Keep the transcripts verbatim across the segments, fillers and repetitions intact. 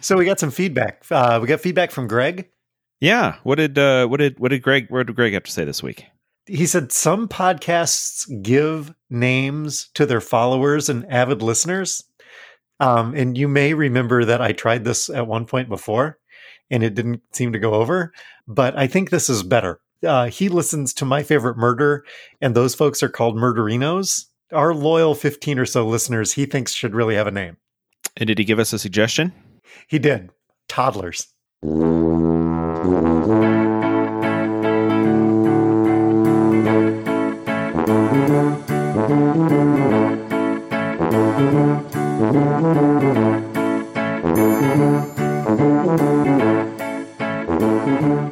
So we got some feedback. Uh, we got feedback from Greg. Yeah. What did uh, what did what did Greg what did Greg have to say this week? He said some podcasts give names to their followers and avid listeners. Um, and you may remember that I tried this at one point before, and it didn't seem to go over. But I think this is better. Uh, he listens to My Favorite Murder, and those folks are called Murderinos. Our loyal fifteen or so listeners he thinks should really have a name. And did he give us a suggestion? He did. Toddlers.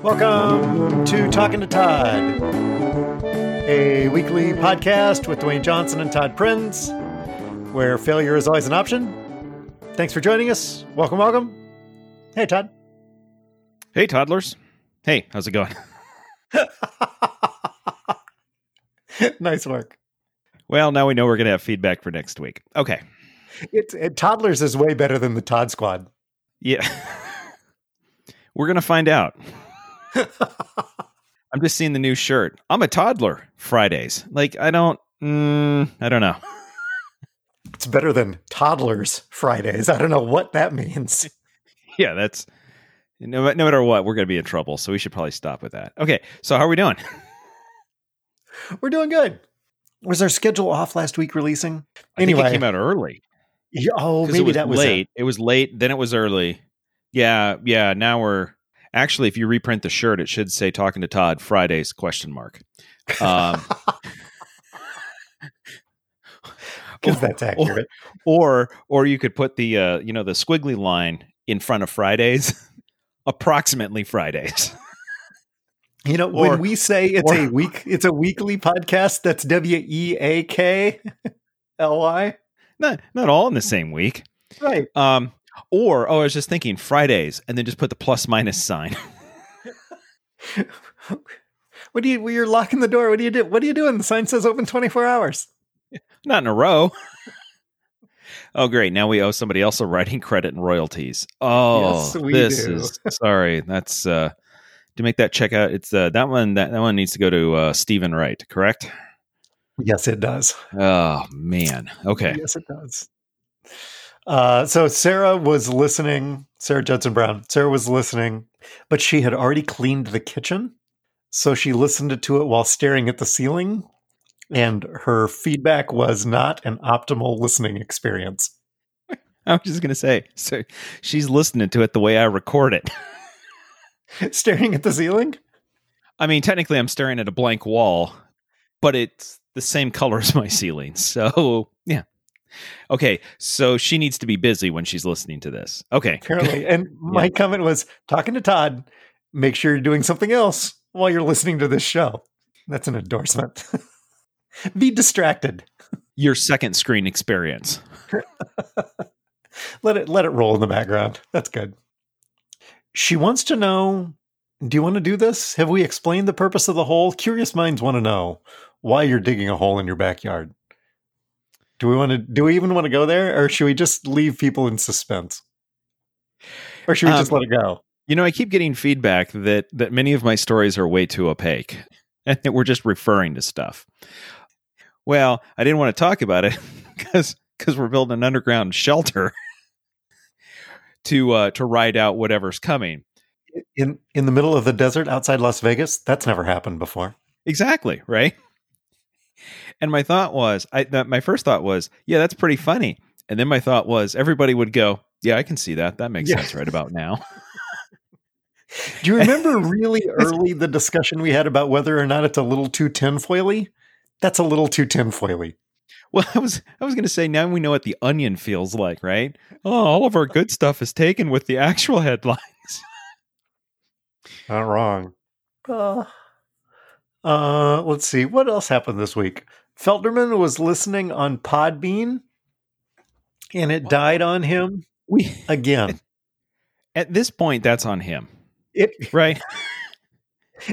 Welcome to Talking to Todd, a weekly podcast with Dwayne Johnson and Todd Prinz, where failure is always an option. Thanks for joining us. Welcome, welcome. Hey, Todd. Hey, toddlers. Hey, how's it going? Nice work. Well, now we know we're going to have feedback for next week. Okay. It's, it, toddlers is way better than the Todd Squad. Yeah. We're going to find out. I'm just seeing the new shirt. I'm a toddler Fridays. Like, I don't, mm, I don't know. It's better than toddlers Fridays. I don't know what that means. Yeah, that's, no, no matter what, we're going to be in trouble. So we should probably stop with that. Okay. So how are we doing? We're doing good. Was our schedule off last week releasing? Anyway, I think it came out early. Yeah, oh, maybe it was that was late. It. it was late. Then it was early. Yeah. Yeah. Now we're actually, if you reprint the shirt, it should say Talking to Todd Fridays question mark. Um, Cause or, that's accurate. Or, or, or you could put the, uh, you know, the squiggly line in front of Fridays, approximately Fridays. You know, or, when we say it's or, a week, it's a weekly podcast. That's W E A K L Y. Not not all in the same week, right? Um, or oh, I was just thinking Fridays, and then just put the plus minus sign. What do you? Well, you're locking the door. What do you do? What do you doing? The sign says open twenty-four hours. Not in a row. Oh, great! Now we owe somebody else a writing credit and royalties. Oh, yes, we this do. is sorry. That's. Uh, To make that check out, it's uh, that one. That, that one needs to go to uh, Stephen Wright, correct? Yes, it does. Oh man. Okay. Yes, it does. Uh, so Sarah was listening. Sarah Judson Brown. Sarah was listening, but she had already cleaned the kitchen, so she listened to it while staring at the ceiling, and her feedback was not an optimal listening experience. I was just gonna say, so she's listening to it the way I record it. Staring at the ceiling? I mean, technically I'm staring at a blank wall, but it's the same color as my ceiling. So, yeah. Okay, so she needs to be busy when she's listening to this. Okay. Apparently. And my yeah. comment was, Talking to Todd, make sure you're doing something else while you're listening to this show. That's an endorsement. Be distracted. Your second screen experience. Let it let it roll in the background. That's good. She wants to know, do you want to do this? Have we explained the purpose of the hole? Curious minds want to know why you're digging a hole in your backyard. Do we want to, do we even want to go there, or should we just leave people in suspense? Or should we um, just let it go? You know, I keep getting feedback that, that many of my stories are way too opaque and that we're just referring to stuff. Well, I didn't want to talk about it because, because we're building an underground shelter. to uh, to ride out whatever's coming. In in the middle of the desert outside Las Vegas? That's never happened before. Exactly, right? And my thought was, I that my first thought was, yeah, that's pretty funny. And then my thought was, everybody would go, yeah, I can see that. That makes yeah. sense right about now. Do you remember really early the discussion we had about whether or not it's a little too tinfoily? That's a little too tinfoily. Well, I was I was going to say, now we know what the Onion feels like, right? Oh, all of our good stuff is taken with the actual headlines. Not wrong. Uh, uh, let's see. What else happened this week? Felderman was listening on Podbean, and it what? died on him we, again. At, at this point, that's on him, it, right?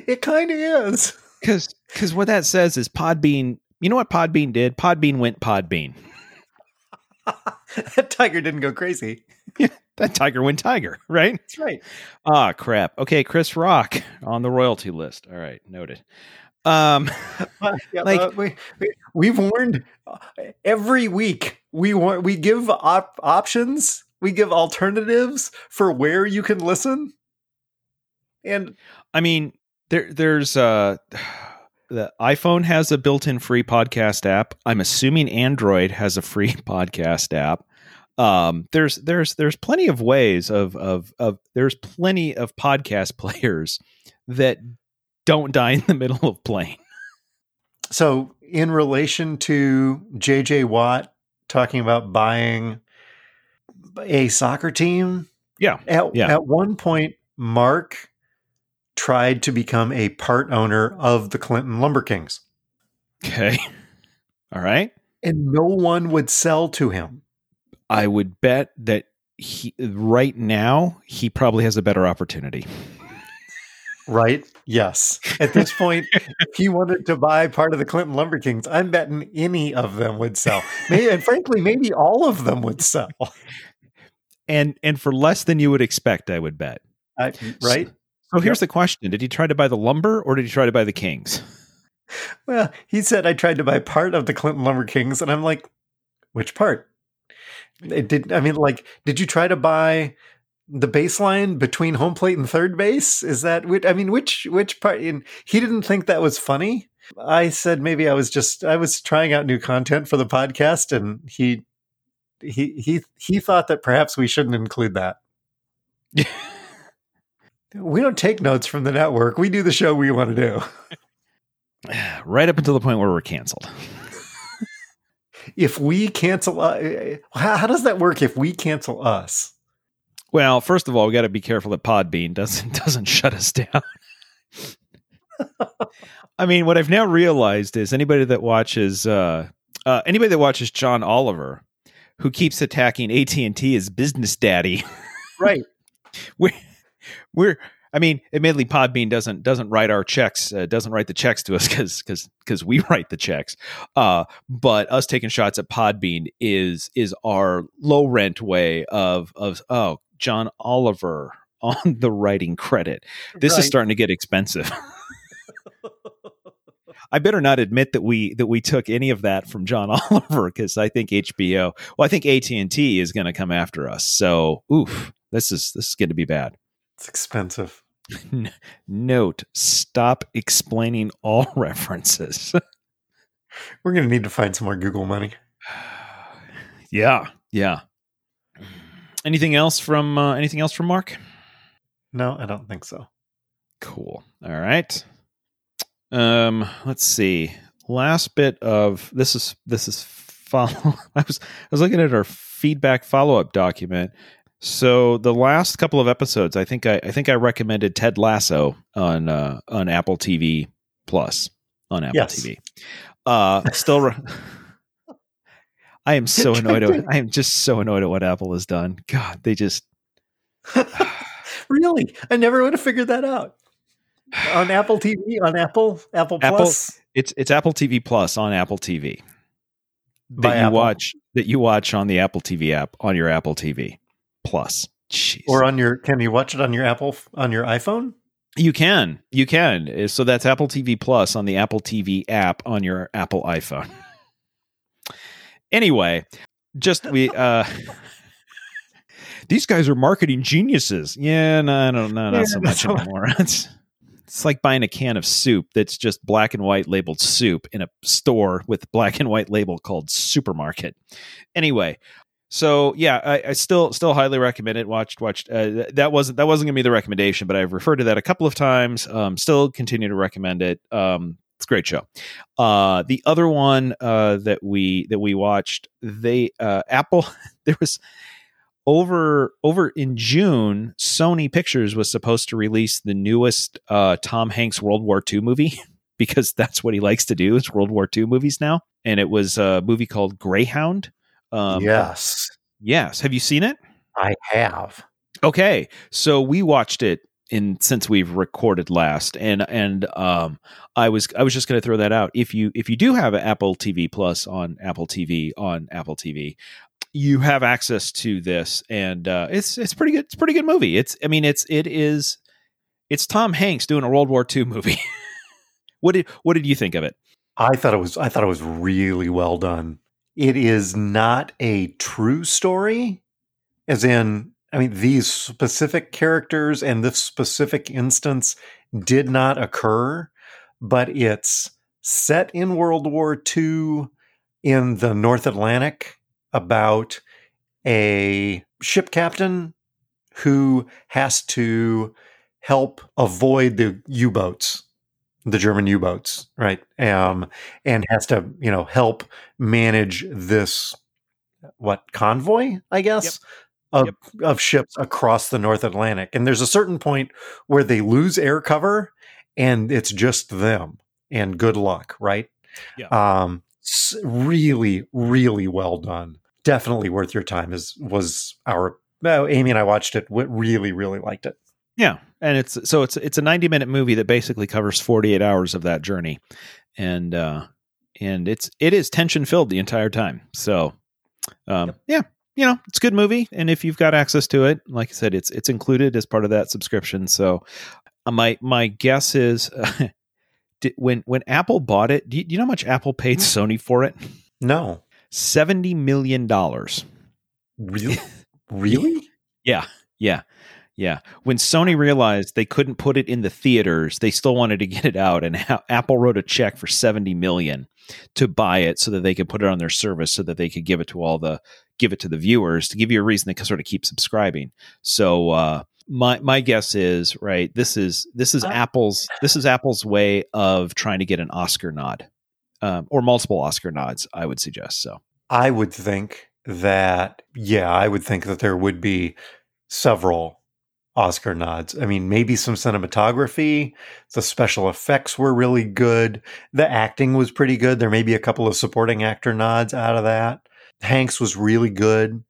It kind of is. Because what that says is Podbean... You know what Podbean did? Podbean went Podbean. That tiger didn't go crazy. Yeah, that Tiger went Tiger, right? That's right. Ah, crap. Okay, Chris Rock on the royalty list. All right, noted. Um, uh, yeah, like uh, we, we, we've warned every week. We want we give op- options. We give alternatives for where you can listen. And I mean, there there's uh, the iPhone has a built-in free podcast app. I'm assuming Android has a free podcast app. Um, there's there's there's plenty of ways of of of there's plenty of podcast players that don't die in the middle of playing. So in relation to J J Watt talking about buying a soccer team. Yeah. At, yeah. at one point, Mark tried to become a part owner of the Clinton Lumber Kings. Okay. All right. And no one would sell to him. I would bet that he right now, he probably has a better opportunity. Right? Yes. At this point, if he wanted to buy part of the Clinton Lumber Kings, I'm betting any of them would sell. Maybe, and frankly, maybe all of them would sell. And and for less than you would expect, I would bet. Uh, right? So, so here's yep. the question. Did he try to buy the lumber or did he try to buy the Kings? Well, he said, I tried to buy part of the Clinton Lumber Kings. And I'm like, which part? It did, I mean, like, did you try to buy the baseline between home plate and third base? Is that, I mean, which, which part? And he didn't think that was funny. I said, maybe I was just, I was trying out new content for the podcast. And he, he, he, he thought that perhaps we shouldn't include that. We don't take notes from the network. We do the show we want to do. Right up until the point where we're canceled. If we cancel, uh, how, how does that work? If we cancel us? Well, first of all, we got to be careful that Podbean doesn't doesn't shut us down. I mean, what I've now realized is anybody that watches uh, uh, anybody that watches John Oliver, who keeps attacking A T and T as business daddy, right? we're we're I mean, admittedly, Podbean doesn't doesn't write our checks, uh, doesn't write the checks to us because because because we write the checks. Uh, but us taking shots at Podbean is is our low rent way of of oh. John Oliver on the writing credit. This right. is starting to get expensive. I better not admit that we that we took any of that from John Oliver because I think H B O. Well, I think A T and T is going to come after us. So, oof, this is this is going to be bad. It's expensive. Note: stop explaining all references. We're going to need to find some more Google money. Yeah, yeah. Anything else from uh, anything else from Mark? No, I don't think so. Cool. All right. Um, let's see. Last bit of this is this is follow. I was I was looking at our feedback follow-up document. So the last couple of episodes, I think I I think I recommended Ted Lasso on uh, on Apple T V Plus on Apple yes. T V. Uh, still. Re- I am so annoyed. At, I am just so annoyed at what Apple has done. God, they just. Really? I never would have figured that out. On Apple T V, on Apple, Apple Plus. Apple, it's it's Apple T V Plus on Apple T V. That By you Apple. watch that you watch on the Apple T V app on your Apple T V Plus. Jeez. Or on your can you watch it on your Apple on your iPhone? You can. You can. So that's Apple T V Plus on the Apple T V app on your Apple iPhone. Anyway, just we uh, these guys are marketing geniuses. Yeah, no, no, no, not yeah, so much anymore. It's it's like buying a can of soup that's just black and white labeled soup in a store with black and white label called supermarket. Anyway, so yeah, I, I still still highly recommend it. Watched watched uh, that wasn't that wasn't gonna be the recommendation, but I've referred to that a couple of times. Um, still continue to recommend it. Um, It's a great show. Uh, the other one uh, that we that we watched, they uh, Apple. There was over over in June, Sony Pictures was supposed to release the newest uh, Tom Hanks World War Two movie because that's what he likes to do is World War Two movies now. And it was a movie called Greyhound. Um, yes, yes. Have you seen it? I have. Okay, so we watched it in since we've recorded last. And and um, I was I was just going to throw that out. If you if you do have an Apple T V Plus on Apple T V on Apple T V, you have access to this, and uh, it's it's pretty good. It's a pretty good movie. It's I mean it's it is it's Tom Hanks doing a World War Two movie. What did what did you think of it? I thought it was I thought it was really well done. It is not a true story, as in, I mean, these specific characters and this specific instance did not occur, but it's set in World War Two in the North Atlantic about a ship captain who has to help avoid the U-boats, the German U-boats, right? Um, and has to, you know, help manage this, what, convoy, I guess? Yep. Of, yep. of ships across the North Atlantic. And there's a certain point where they lose air cover and it's just them and good luck, right? Yeah. Um, really, really well done. Definitely worth your time is, was our, oh, Amy and I watched it. We really, really liked it. Yeah. And it's, so it's, it's a ninety minute movie that basically covers forty-eight hours of that journey. And, uh, and it's, it is tension filled the entire time. So, um, yep. yeah. You know, it's a good movie, and if you've got access to it, like I said, it's it's included as part of that subscription. So, uh, my my guess is uh, did, when when Apple bought it, do you, do you know how much Apple paid Sony for it? No, seventy million dollars. Really? Really? Yeah, yeah, yeah. When Sony realized they couldn't put it in the theaters, they still wanted to get it out, and ha- Apple wrote a check for seventy million to buy it, so that they could put it on their service, so that they could give it to all the. give it to the viewers to give you a reason to sort of keep subscribing. So uh, my my guess is, right, this is this is uh, Apple's this is Apple's way of trying to get an Oscar nod, um, or multiple Oscar nods, I would suggest. So I would think that yeah, I would think that there would be several Oscar nods. I mean, maybe some cinematography, the special effects were really good, the acting was pretty good. There may be a couple of supporting actor nods out of that. Hanks was really good.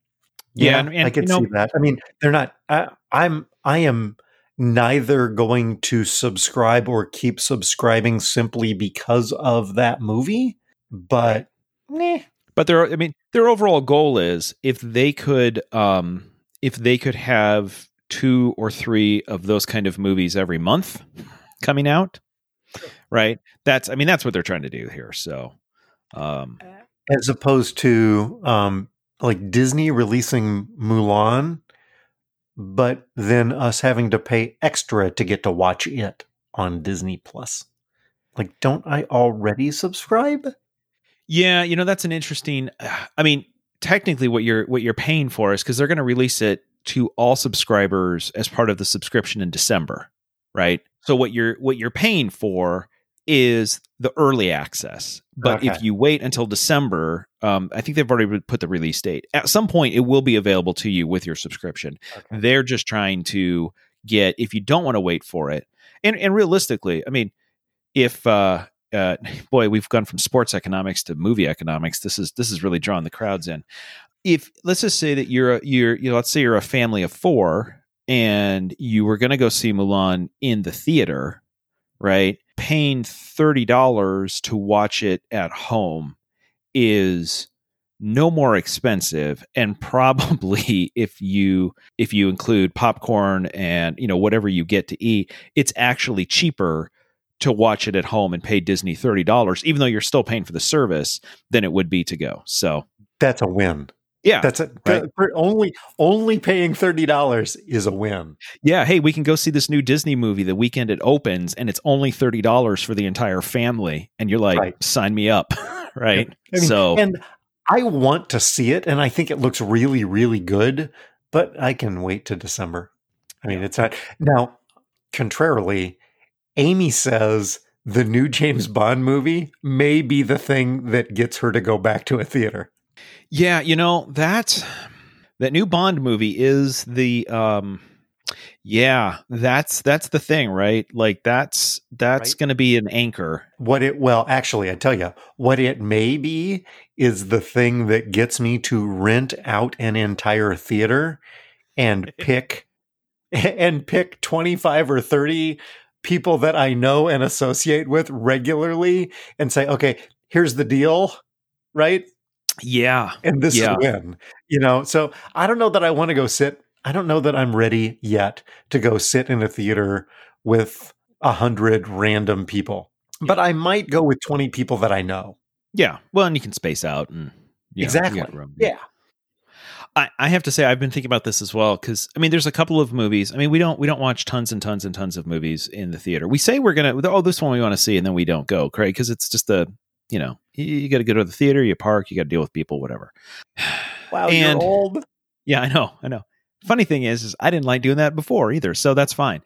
Yeah, yeah and, and, I could you know, see that. I mean, they're not. I, I'm. I am neither going to subscribe or keep subscribing simply because of that movie. But, meh. but their. I mean, their overall goal is if they could, um, if they could have two or three of those kind of movies every month coming out, right? That's. I mean, that's what they're trying to do here. So. Um, As opposed to um, like Disney releasing Mulan, but then us having to pay extra to get to watch it on Disney Plus. Like, don't I already subscribe? Yeah, you know, that's an interesting. I mean, technically, what you're what you're paying for is because they're going to release it to all subscribers as part of the subscription in December, right? So what you're what you're paying for is the early access. But okay. If you wait until December, um, I think they've already put the release date. At some point, it will be available to you with your subscription. Okay. They're just trying to get, if you don't want to wait for it, and, and realistically, I mean, if, uh, uh, boy, we've gone from sports economics to movie economics. This is, this is really drawing the crowds in. If let's just say that you're, a, you're, you know, let's say you're a family of four and you were going to go see Mulan in the theater, right? Paying thirty dollars to watch it at home is no more expensive, and probably if you if you include popcorn and, you know, whatever you get to eat, it's actually cheaper to watch it at home and pay Disney thirty dollars, even though you're still paying for the service, than it would be to go. So that's a win. Yeah, that's it. Right? Only only paying thirty dollars is a win. Yeah, hey, we can go see this new Disney movie the weekend it opens, and it's only thirty dollars for the entire family, and you're like, right. Sign me up, right? I mean, so, and I want to see it, and I think it looks really, really good, but I can wait to December. I mean, it's not now. Contrarily, Amy says the new James Bond movie may be the thing that gets her to go back to a theater. Yeah, you know, that that new Bond movie is the um yeah, that's that's the thing, right? Like that's that's right? Going to be an anchor. What it well, actually, I tell you, what it may be is the thing that gets me to rent out an entire theater and pick and pick twenty-five or thirty people that I know and associate with regularly and say, okay, here's the deal, right? Yeah. And this yeah. is when, you know, so I don't know that I want to go sit. I don't know that I'm ready yet to go sit in a theater with a hundred random people, yeah. but I might go with twenty people that I know. Yeah. Well, and you can space out and you know, exactly. You got room. Yeah. I, I have to say, I've been thinking about this as well. Cause I mean, there's a couple of movies. I mean, we don't, we don't watch tons and tons and tons of movies in the theater. We say we're going to, oh, this one we want to see. And then we don't go, right? Cause it's just the, you know, you, you got to go to the theater, you park, you got to deal with people, whatever. Wow. And, you're old. Yeah, I know. I know. Funny thing is, is I didn't like doing that before either. So that's fine.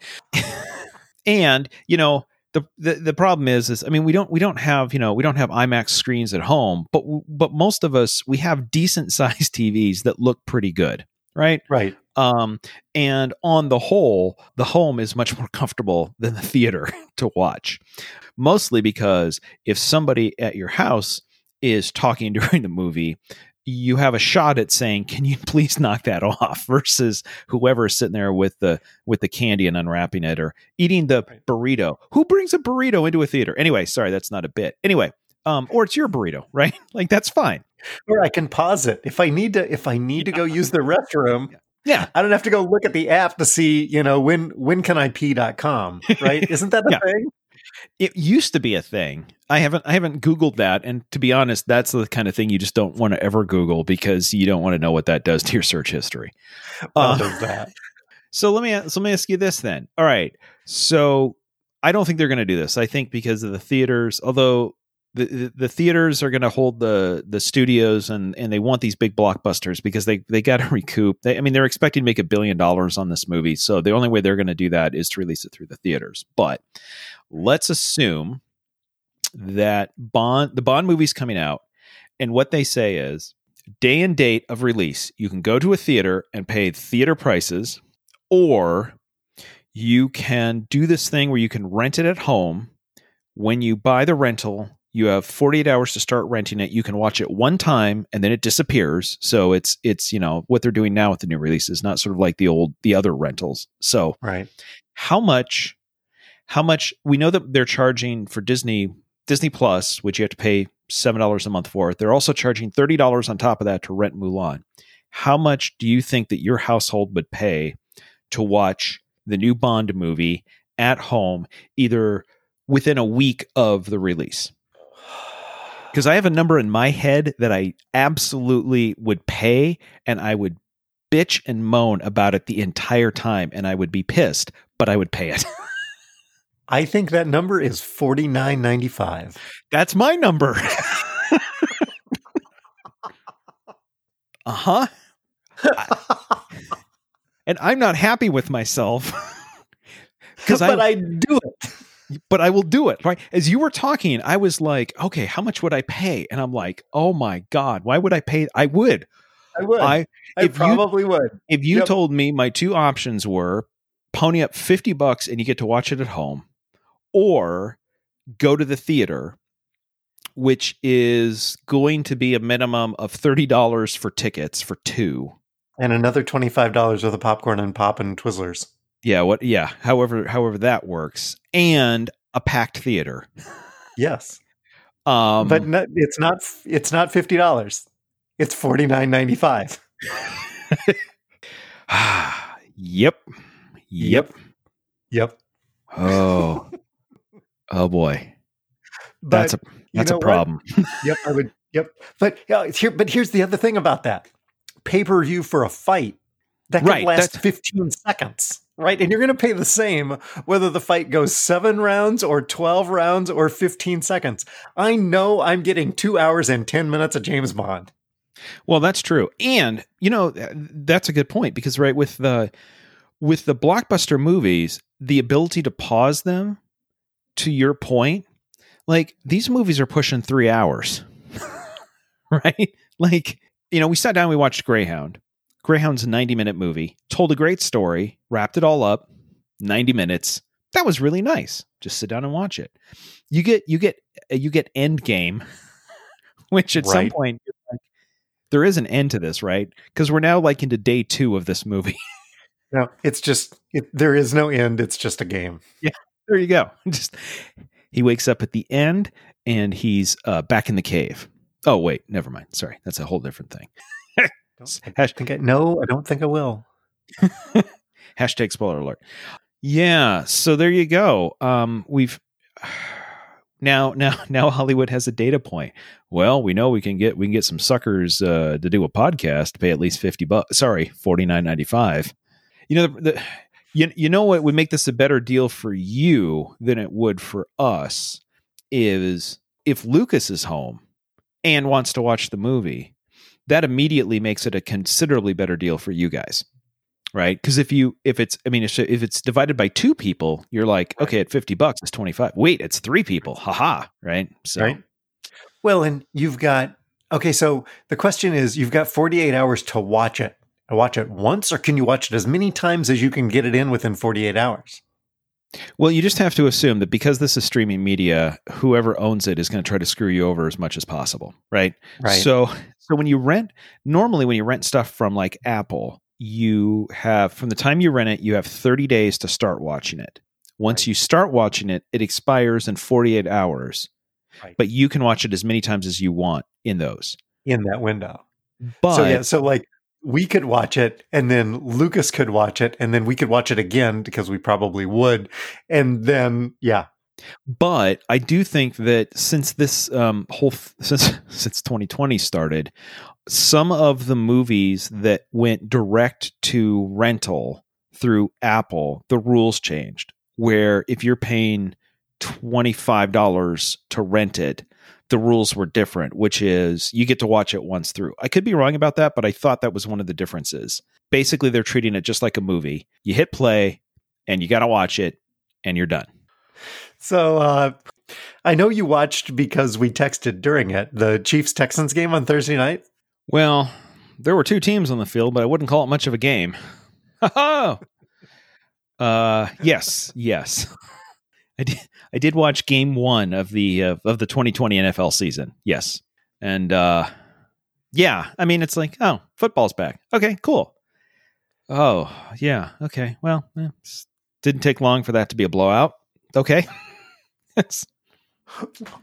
And, you know, The, the the problem is, is, I mean, we don't, we don't have, you know, we don't have IMAX screens at home, but, but most of us, we have decent sized T Vs that look pretty good. Right. Right. Um, and on the whole, the home is much more comfortable than the theater to watch, mostly because if somebody at your house is talking during the movie, you have a shot at saying, can you please knock that off, versus whoever is sitting there with the, with the candy and unwrapping it or eating the burrito. Who brings a burrito into a theater? Anyway, sorry, that's not a bit. Anyway. Um, or it's your burrito, right? Like that's fine. Or I can pause it. If I need to, if I need yeah. to go use the restroom, yeah. yeah, I don't have to go look at the app to see, you know, when, when can I pee dot com, right? Isn't that the yeah. thing? It used to be a thing. I haven't, I haven't Googled that. And to be honest, that's the kind of thing you just don't want to ever Google because you don't want to know what that does to your search history. Uh, that. So let me, so let me ask you this then. All right. So I don't think they're going to do this. I think because of the theaters, although the, the, the theaters are going to hold the, the studios and, and they want these big blockbusters because they, they got to recoup. They, I mean, they're expecting to make a billion dollars on this movie. So the only way they're going to do that is to release it through the theaters. But let's assume that Bond, the Bond movie's coming out, and what they say is day and date of release. You can go to a theater and pay theater prices, or you can do this thing where you can rent it at home. When you buy the rental, you have forty-eight hours to start renting it. You can watch it one time and then it disappears. So it's, it's, you know, what they're doing now with the new releases, not sort of like the old, the other rentals. So right. how much, How much we know that they're charging for Disney, Disney Plus, which you have to pay seven dollars a month for. They're also charging thirty dollars on top of that to rent Mulan. How much do you think that your household would pay to watch the new Bond movie at home, either within a week of the release? Because I have a number in my head that I absolutely would pay, and I would bitch and moan about it the entire time, and I would be pissed, but I would pay it. I think that number is forty-nine ninety-five. That's my number. uh-huh. I, and I'm not happy with myself. But I, I do it. But I will do it. Right. As you were talking, I was like, okay, how much would I pay? And I'm like, oh my God, why would I pay? I would. I would. I, I probably you, would. If you yep. told me my two options were pony up fifty bucks and you get to watch it at home, or go to the theater, which is going to be a minimum of thirty dollars for tickets for two. And another twenty-five dollars worth of popcorn and pop and Twizzlers. Yeah. What? Yeah. However, however that works, and a packed theater. Yes. Um, but no, it's not, it's not fifty dollars. It's forty-nine ninety-five. Yep. Yep. Yep. Oh. Oh boy. But that's a that's you know a problem. Yep, I would yep. But uh, here but here's the other thing about that. Pay-per-view for a fight that can right, last that's... fifteen seconds, right? And you're going to pay the same whether the fight goes seven rounds or twelve rounds or fifteen seconds. I know I'm getting two hours and ten minutes of James Bond. Well, that's true. And, you know, that's a good point because right with the With the blockbuster movies, the ability to pause them, to your point, like these movies are pushing three hours, right? Like, you know, we sat down, we watched Greyhound. Greyhound's a ninety minute movie, told a great story, wrapped it all up, ninety minutes. That was really nice. Just sit down and watch it. You get, you get, you get Endgame, which at right. some point, there is an end to this, right? Because we're now like into day two of this movie. No, it's just, it, there is no end. It's just a game. Yeah, there you go. Just he wakes up at the end and he's uh, back in the cave. Oh, wait, never mind. Sorry. That's a whole different thing. I think I, no, I don't think I will. Hashtag spoiler alert. Yeah. So there you go. Um, we've now, now, now Hollywood has a data point. Well, we know we can get, we can get some suckers uh, to do a podcast, pay at least fifty bucks. Sorry, forty-nine ninety-five. You know, the, the, you, you know what would make this a better deal for you than it would for us is if Lucas is home and wants to watch the movie, that immediately makes it a considerably better deal for you guys. Right. Cause if you, if it's, I mean, if it's divided by two people, you're like, okay, at fifty bucks, it's twenty-five. Wait, it's three people. Haha. Right. So, right. Well, and you've got, okay. So the question is, you've got forty-eight hours to watch it. Watch it once, or can you watch it as many times as you can get it in within forty-eight hours? Well, you just have to assume that because this is streaming media, whoever owns it is going to try to screw you over as much as possible, right? Right. So, so when you rent, normally when you rent stuff from like Apple, you have, from the time you rent it, you have thirty days to start watching it. Once right. you start watching it, it expires in forty-eight hours, right. but you can watch it as many times as you want in those. In that window. But, so yeah, so like, we could watch it, and then Lucas could watch it, and then we could watch it again because we probably would. And then, yeah. But I do think that since this um, whole f- since since twenty twenty started, some of the movies that went direct to rental through Apple, the rules changed. Where if you're paying twenty-five dollars to rent it, the rules were different, which is you get to watch it once through. I could be wrong about that, but I thought that was one of the differences. Basically, they're treating it just like a movie. You hit play and you got to watch it and you're done. So uh, I know you watched because we texted during it, the Chiefs-Texans game on Thursday night. Well, there were two teams on the field, but I wouldn't call it much of a game. uh, yes, yes. I did, I did watch game one of the uh, of the twenty twenty N F L season. Yes. And uh, yeah, I mean, it's like, oh, football's back. Okay, cool. Oh, yeah. Okay. Well, eh, didn't take long for that to be a blowout. Okay.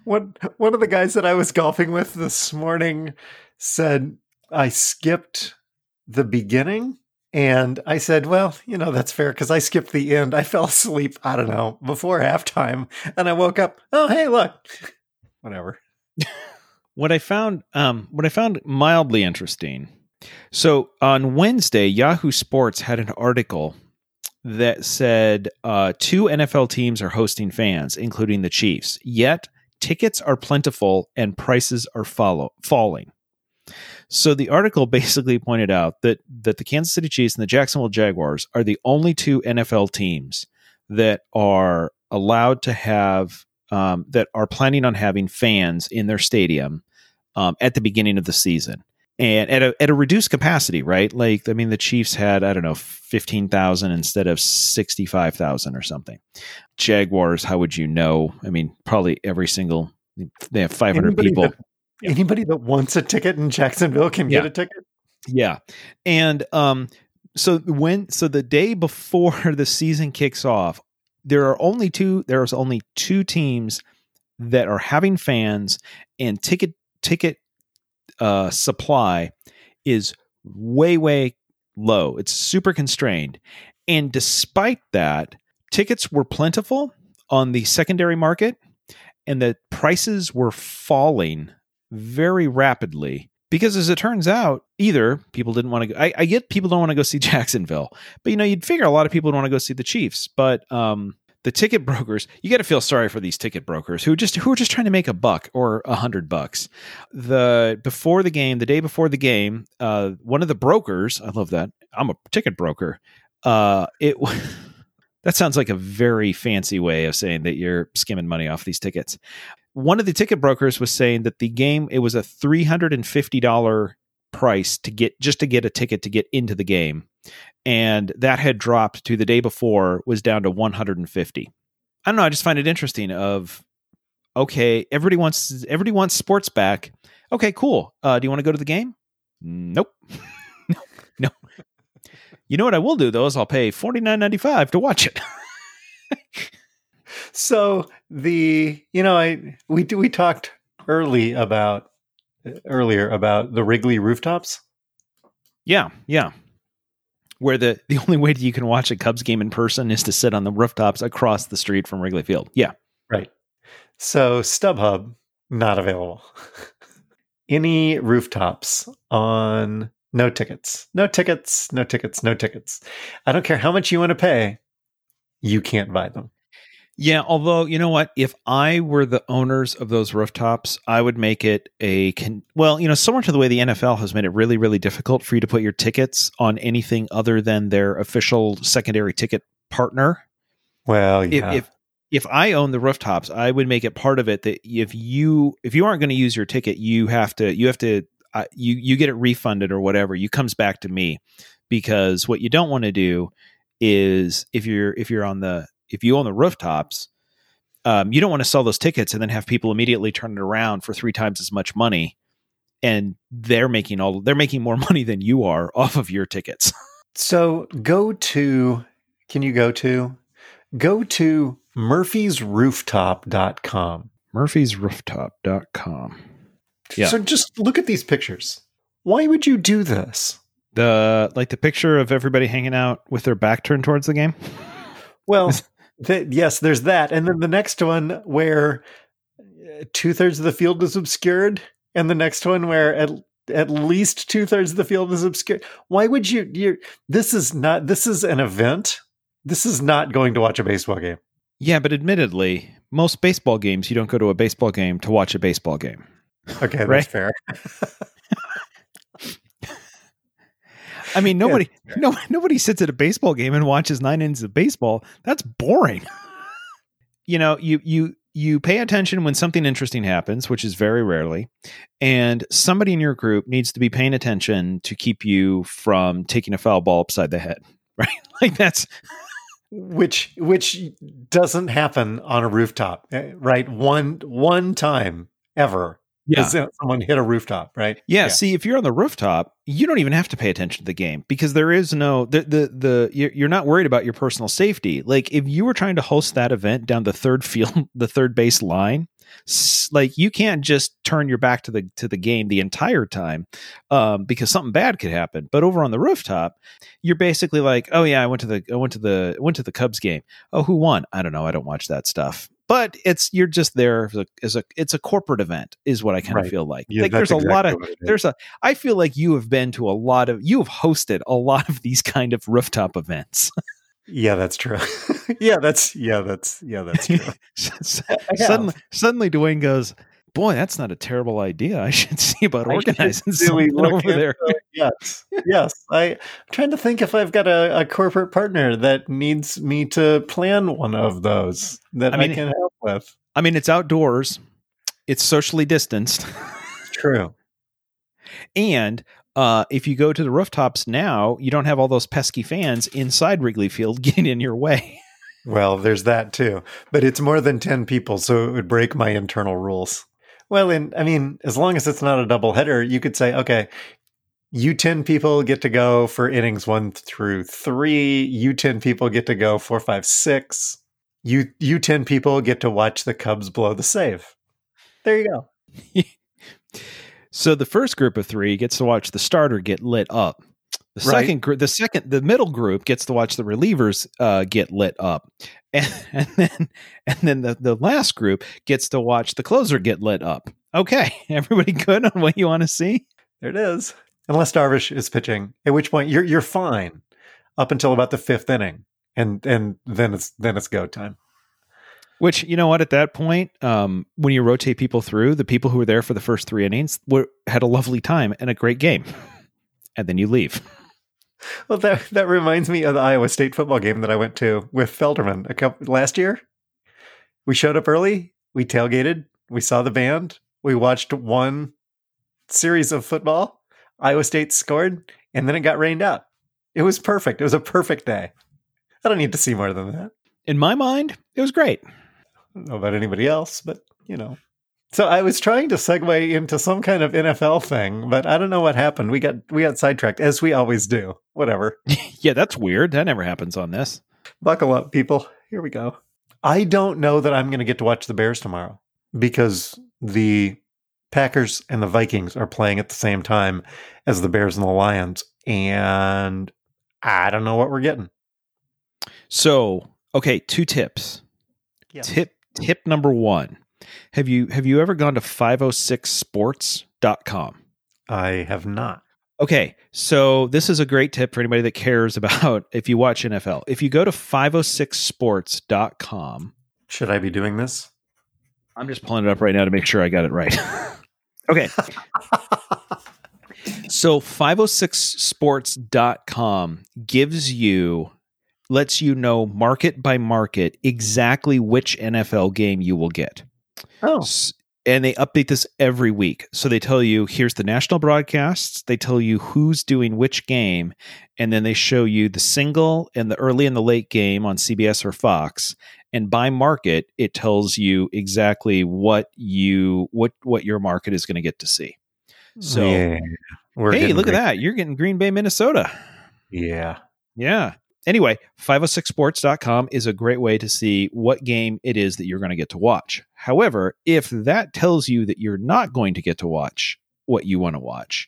one, one of the guys that I was golfing with this morning said, I skipped the beginning. And I said, well, you know, that's fair because I skipped the end. I fell asleep, I don't know, before halftime. And I woke up, oh, hey, look, whatever. What I found, um, what I found mildly interesting. So on Wednesday, Yahoo Sports had an article that said uh, two N F L teams are hosting fans, including the Chiefs. Yet tickets are plentiful and prices are follow- falling. So the article basically pointed out that that the Kansas City Chiefs and the Jacksonville Jaguars are the only two N F L teams that are allowed to have, um, that are planning on having fans in their stadium um, at the beginning of the season. And at a, at a reduced capacity, right? Like, I mean, the Chiefs had, I don't know, fifteen thousand instead of sixty-five thousand or something. Jaguars, how would you know? I mean, probably every single, they have five hundred Anybody people. That- Yeah. Anybody that wants a ticket in Jacksonville can yeah. get a ticket. Yeah. And um, so when so the day before the season kicks off, there are only two there's only two teams that are having fans, and ticket ticket uh, supply is way, way low. It's super constrained. And despite that, tickets were plentiful on the secondary market and the prices were falling very rapidly because, as it turns out, either people didn't want to go. I, I get people don't want to go see Jacksonville, but you know, you'd figure a lot of people would want to go see the Chiefs. But um, the ticket brokers, you got to feel sorry for these ticket brokers who just who are just trying to make a buck or a hundred bucks. The before the game, the day before the game, uh, one of the brokers, I love that. I'm a ticket broker. Uh, it that sounds like a very fancy way of saying that you're skimming money off these tickets. One of the ticket brokers was saying that the game, it was a three hundred fifty dollars price to get, just to get a ticket to get into the game. And that had dropped to the day before was down to one hundred fifty dollars. I don't know. I just find it interesting of, okay, everybody wants, everybody wants sports back. Okay, cool. Uh, do you want to go to the game? Nope. no, no. You know what I will do, though, is I'll pay forty-nine ninety-five to watch it. So the, you know, I, we we talked early about earlier about the Wrigley rooftops. Yeah. Yeah. Where the, the only way that you can watch a Cubs game in person is to sit on the rooftops across the street from Wrigley Field. Yeah. Right. So StubHub, not available. Any rooftops on no tickets, no tickets, no tickets, no tickets. I don't care how much you want to pay. You can't buy them. Yeah, although, you know what? If I were the owners of those rooftops, I would make it a... Con- well, you know, similar to the way the N F L has made it really, really difficult for you to put your tickets on anything other than their official secondary ticket partner. Well, yeah. If, if, if I own the rooftops, I would make it part of it that if you if you aren't going to use your ticket, you have to... you have to uh, you, you get it refunded or whatever. You comes back to me, because what you don't want to do is if you're if you're on the... if you own the rooftops, um, you don't want to sell those tickets and then have people immediately turn it around for three times as much money, and they're making all they're making more money than you are off of your tickets. So go to can you go to go to murphys rooftop dot com. murphys rooftop dot com. Yeah. So just look at these pictures. Why would you do this? The like the picture of everybody hanging out with their back turned towards the game? Well, th- yes, there's that. And then the next one where two thirds of the field is obscured, and the next one where at, at least two thirds of the field is obscured. Why would you, you're, this is not, this is an event. This is not going to watch a baseball game. Yeah. But admittedly, most baseball games, you don't go to a baseball game to watch a baseball game. Okay. Right? That's fair. I mean, nobody, yeah. no, nobody sits at a baseball game and watches nine innings of baseball. That's boring. You know, you, you, you pay attention when something interesting happens, which is very rarely. And somebody in your group needs to be paying attention to keep you from taking a foul ball upside the head. Right. Like that's which, which doesn't happen on a rooftop, right? One, one time ever. Yeah. Someone hit a rooftop, right? Yeah, yeah. See, if you're on the rooftop, you don't even have to pay attention to the game, because there is no, the, the, the, you're not worried about your personal safety. Like if you were trying to host that event down the third field, the third base line, like you can't just turn your back to the, to the game the entire time, um, because something bad could happen. But over on the rooftop, you're basically like, oh yeah, I went to the, I went to the, went to the Cubs game. Oh, who won? I don't know. I don't watch that stuff. But it's you're just there as a, as a it's a corporate event is what I kind right. of feel like. Yeah, like there's a exactly lot of there's a I feel like you have been to a lot of you have hosted a lot of these kind of rooftop events. Yeah, that's true. yeah, that's yeah, that's yeah, that's true. suddenly, suddenly, Dwayne goes, "Boy, that's not a terrible idea. I should see about I organizing something over there." Uh, yes, yes. I, I'm trying to think if I've got a, a corporate partner that needs me to plan one of those that I, mean, I can help with. I mean, it's outdoors. It's socially distanced. True. And uh, if you go to the rooftops now, you don't have all those pesky fans inside Wrigley Field getting in your way. Well, there's that too. But it's more than ten people, so it would break my internal rules. Well, and I mean, as long as it's not a doubleheader, you could say, okay, you ten people get to go for innings one through three. You ten people get to go four, five, six. You you ten people get to watch the Cubs blow the save. There you go. So the first group of three gets to watch the starter get lit up. The right. second group, the second, the middle group gets to watch the relievers uh, get lit up, and, and then and then the, the last group gets to watch the closer get lit up. Okay, everybody good on what you want to see? There it is. Unless Darvish is pitching, at which point you're you're fine up until about the fifth inning, and and then it's then it's go time. Which, you know what, at that point, um, when you rotate people through, the people who were there for the first three innings were, had a lovely time and a great game, and then you leave. Well, that that reminds me of the Iowa State football game that I went to with Felderman a couple last year. We showed up early, we tailgated, we saw the band, we watched one series of football. Iowa State scored, and then it got rained out. It was perfect. It was a perfect day. I don't need to see more than that. In my mind, it was great. I don't know about anybody else, but you know, So I was trying to segue into some kind of N F L thing, but I don't know what happened. We got we got sidetracked, as we always do. Whatever. Yeah, that's weird. That never happens on this. Buckle up, people. Here we go. I don't know that I'm going to get to watch the Bears tomorrow because the Packers and the Vikings are playing at the same time as the Bears and the Lions, and I don't know what we're getting. So, okay, two tips. Yes. Tip tip number one. Have you have you ever gone to five oh six sports dot com? I have not. Okay, so this is a great tip for anybody that cares about if you watch N F L. If you go to five oh six sports dot com. Should I be doing this? I'm just pulling it up right now to make sure I got it right. Okay. So five oh six sports dot com gives you, lets you know market by market exactly which N F L game you will get. Oh, and they update this every week. So they tell you, here's the national broadcasts. They tell you who's doing which game. And then they show you the single and the early and the late game on C B S or Fox. And by market, it tells you exactly what you, what, what your market is going to get to see. So, yeah, hey, look at that. You're getting Green Bay, Minnesota. Yeah. Yeah. Anyway, five oh six sports dot com is a great way to see what game it is that you're going to get to watch. However, if that tells you that you're not going to get to watch what you want to watch,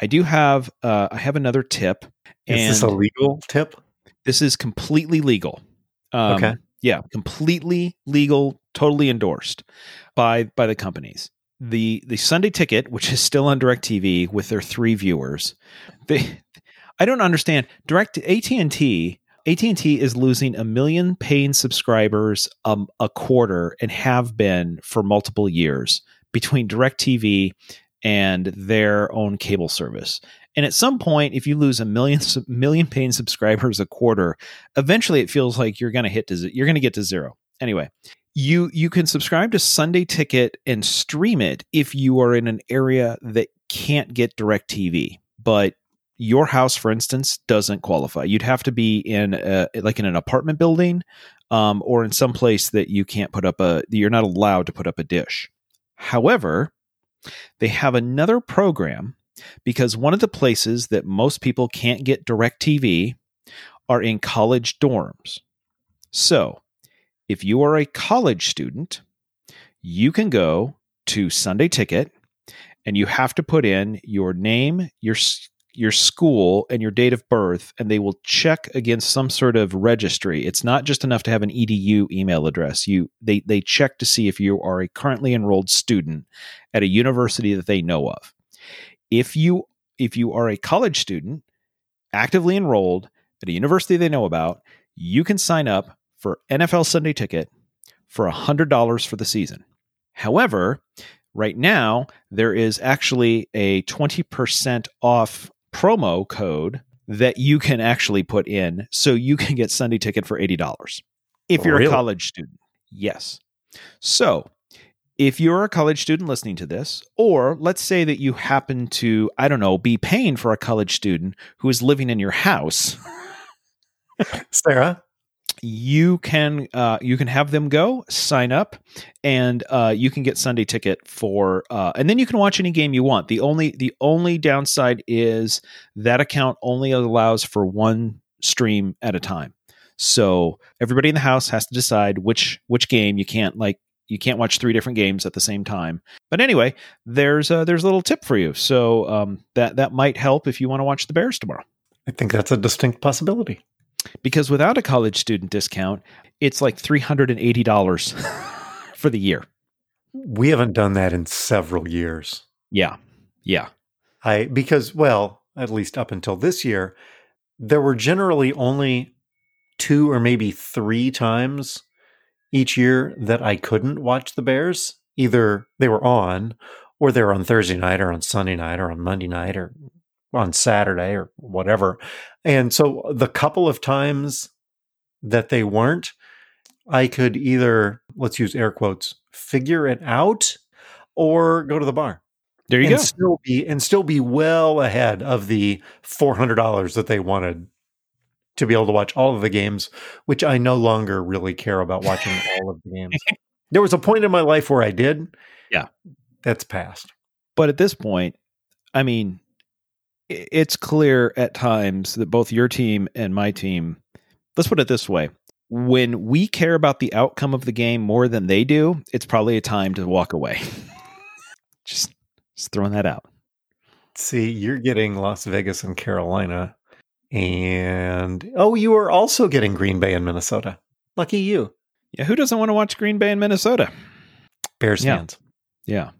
I do have uh, I have another tip. And is this a legal tip? This is completely legal. Um, okay. Yeah, completely legal, totally endorsed by by the companies. The the Sunday Ticket, which is still on DirecTV with their three viewers, they. I don't understand. Direct A T and T, A T and T is losing a million paying subscribers um, a quarter and have been for multiple years between DirecTV and their own cable service. And at some point, if you lose a million million paying subscribers a quarter, eventually it feels like you're going to hit to you're going to get to zero. Anyway, you you can subscribe to Sunday Ticket and stream it if you are in an area that can't get DirecTV, but your house, for instance, doesn't qualify. You'd have to be in a, like in an apartment building um, or in some place that you can't put up a, you're not allowed to put up a dish. However, they have another program because one of the places that most people can't get DirecTV are in college dorms. So if you are a college student, you can go to Sunday Ticket and you have to put in your name, your your school and your date of birth, and they will check against some sort of registry. It's not just enough to have an E D U email address. You, they, they check to see if you are a currently enrolled student at a university that they know of. If you, if you are a college student actively enrolled at a university they know about, you can sign up for N F L Sunday Ticket for a hundred dollars for the season. However, right now there is actually a twenty percent off promo code that you can actually put in so you can get Sunday Ticket for eighty dollars if you're really? a college student. Yes. So if you're a college student listening to this, or let's say that you happen to, I don't know, be paying for a college student who is living in your house, Sarah, you can, uh, you can have them go sign up and, uh, you can get Sunday Ticket for, uh, and then you can watch any game you want. The only, the only downside is that account only allows for one stream at a time. So everybody in the house has to decide which, which game you can't like, you can't watch three different games at the same time. But anyway, there's a, there's a little tip for you. So, um, that, that might help if you want to watch the Bears tomorrow. I think that's a distinct possibility. Because without a college student discount, it's like three hundred eighty dollars for the year. We haven't done that in several years. Yeah. Yeah. I, because, well, at least up until this year, there were generally only two or maybe three times each year that I couldn't watch the Bears. Either they were on, or they were on Thursday night or on Sunday night or on Monday night or on Saturday or whatever. And so the couple of times that they weren't, I could either, let's use air quotes, figure it out or go to the bar. There you go. Still be, and still be well ahead of the four hundred dollars that they wanted to be able to watch all of the games, which I no longer really care about watching all of the games. There was a point in my life where I did. Yeah. That's past. But at this point, I mean, it's clear at times that both your team and my team, let's put it this way. When we care about the outcome of the game more than they do, it's probably a time to walk away. just, just throwing that out. See, you're getting Las Vegas and Carolina. And, oh, you are also getting Green Bay and Minnesota. Lucky you. Yeah, who doesn't want to watch Green Bay and Minnesota? Bears yeah. fans. Yeah.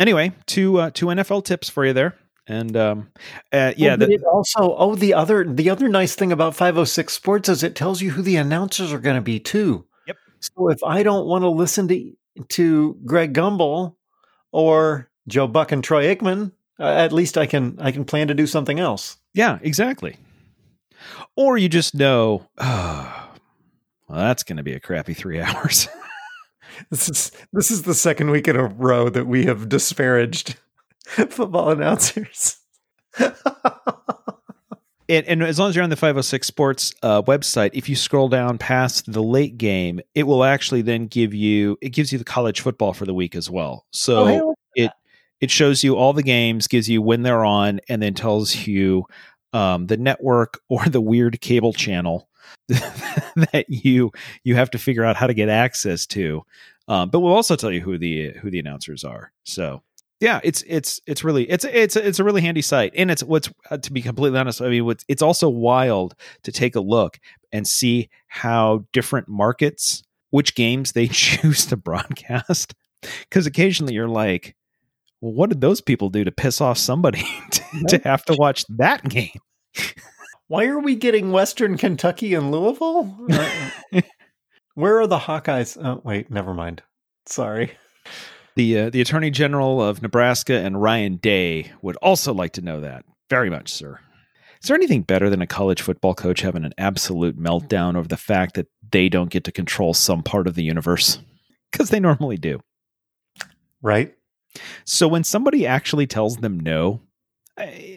Anyway, two uh, two N F L tips for you there. And um, uh, yeah, oh, the, it also oh the other the other nice thing about five oh six Sports is it tells you who the announcers are going to be too. Yep. So if I don't want to listen to to Greg Gumbel or Joe Buck and Troy Aikman, uh, at least I can I can plan to do something else. Yeah, exactly. Or you just know, oh, well, that's going to be a crappy three hours. this is this is the second week in a row that we have disparaged football announcers. and, and as long as you're on the five oh six Sports uh, website, if you scroll down past the late game, it will actually then give you, it gives you the college football for the week as well. So oh, it, it shows you all the games, gives you when they're on, and then tells you um, the network or the weird cable channel that you, you have to figure out how to get access to. Um, but we'll also tell you who the, who the announcers are. So yeah, it's it's it's really it's it's it's a really handy site, and it's what's to be completely honest. I mean, what's, it's also wild to take a look and see how different markets, which games they choose to broadcast, because occasionally you're like, well, what did those people do to piss off somebody to, to have to watch that game? Why are we getting Western Kentucky and Louisville? Where are the Hawkeyes? Oh, wait, never mind. Sorry. The uh, the Attorney General of Nebraska and Ryan Day would also like to know that. Very much, sir. Is there anything better than a college football coach having an absolute meltdown over the fact that they don't get to control some part of the universe? Because they normally do. Right. So when somebody actually tells them no,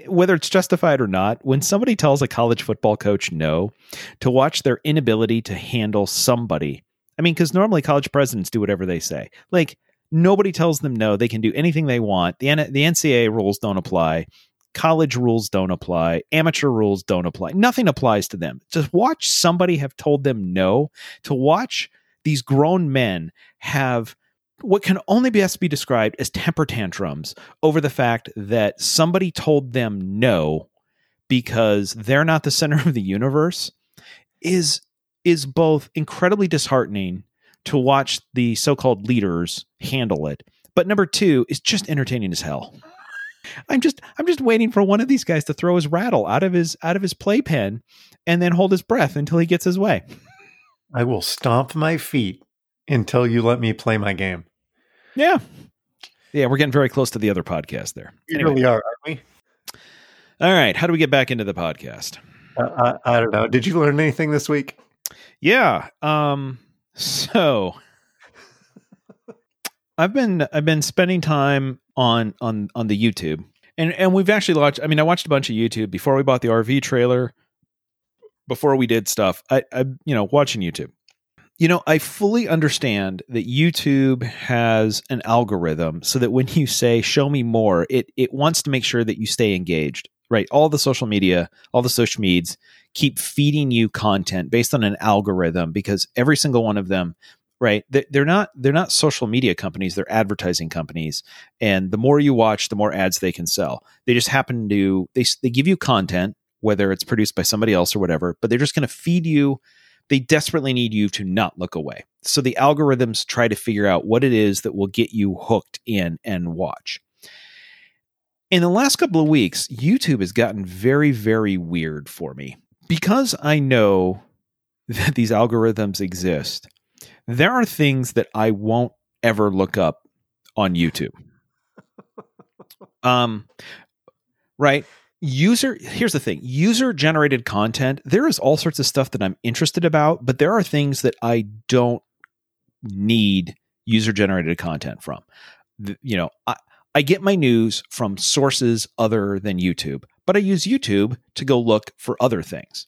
whether it's justified or not, when somebody tells a college football coach no, to watch their inability to handle somebody. I mean, because normally college presidents do whatever they say. Like, nobody tells them no. They can do anything they want. The N- the N C double A rules don't apply. College rules don't apply. Amateur rules don't apply. Nothing applies to them. To watch somebody have told them no, to watch these grown men have what can only be, has to be described as temper tantrums over the fact that somebody told them no because they're not the center of the universe is is both incredibly disheartening to watch the so-called leaders handle it. But number two is just entertaining as hell. I'm just, I'm just waiting for one of these guys to throw his rattle out of his, out of his playpen and then hold his breath until he gets his way. I will stomp my feet until you let me play my game. Yeah. Yeah. We're getting very close to the other podcast there. We anyway. really are, aren't we? All right. How do we get back into the podcast? Uh, I, I don't know. Did you learn anything this week? Yeah. Um, So I've been, I've been spending time on, on, on the YouTube and, and we've actually watched, I mean, I watched a bunch of YouTube before we bought the R V trailer, before we did stuff. I, I, you know, watching YouTube, you know, I fully understand that YouTube has an algorithm so that when you say, show me more, it, it wants to make sure that you stay engaged, right? All the social media, all the social meds keep feeding you content based on an algorithm because every single one of them, right? They're not, they're not social media companies. They're advertising companies. And the more you watch, the more ads they can sell. They just happen to, they, they give you content, whether it's produced by somebody else or whatever, but they're just going to feed you. They desperately need you to not look away. So the algorithms try to figure out what it is that will get you hooked in and watch. In the last couple of weeks, YouTube has gotten very, very weird for me. Because I know that these algorithms exist, there are things that I won't ever look up on YouTube. Um, right? User, here's the thing. User-generated content, there is all sorts of stuff that I'm interested about, but there are things that I don't need user-generated content from. The, you know, I, I get my news from sources other than YouTube. But I use YouTube to go look for other things.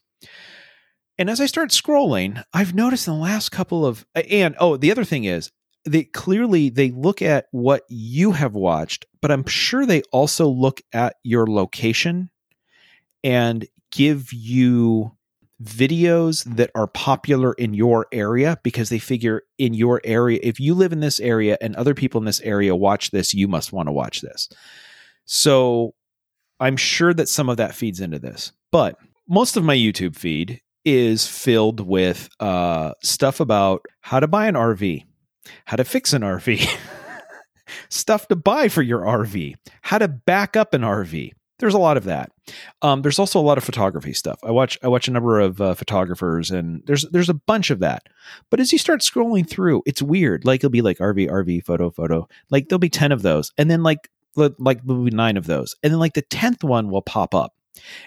And as I start scrolling, I've noticed in the last couple of, and oh, the other thing is they clearly they look at what you have watched, but I'm sure they also look at your location and give you videos that are popular in your area, because they figure in your area, if you live in this area and other people in this area watch this, you must want to watch this. So I'm sure that some of that feeds into this, but most of my YouTube feed is filled with uh, stuff about how to buy an R V, how to fix an R V, stuff to buy for your R V, how to back up an R V. There's a lot of that. Um, there's also a lot of photography stuff. I watch I watch a number of uh, photographers, and there's there's a bunch of that. But as you start scrolling through, it's weird. Like it'll be like R V, R V, photo, photo. Like there'll be ten of those, and then like like there'll be nine of those, and then like the tenth one will pop up.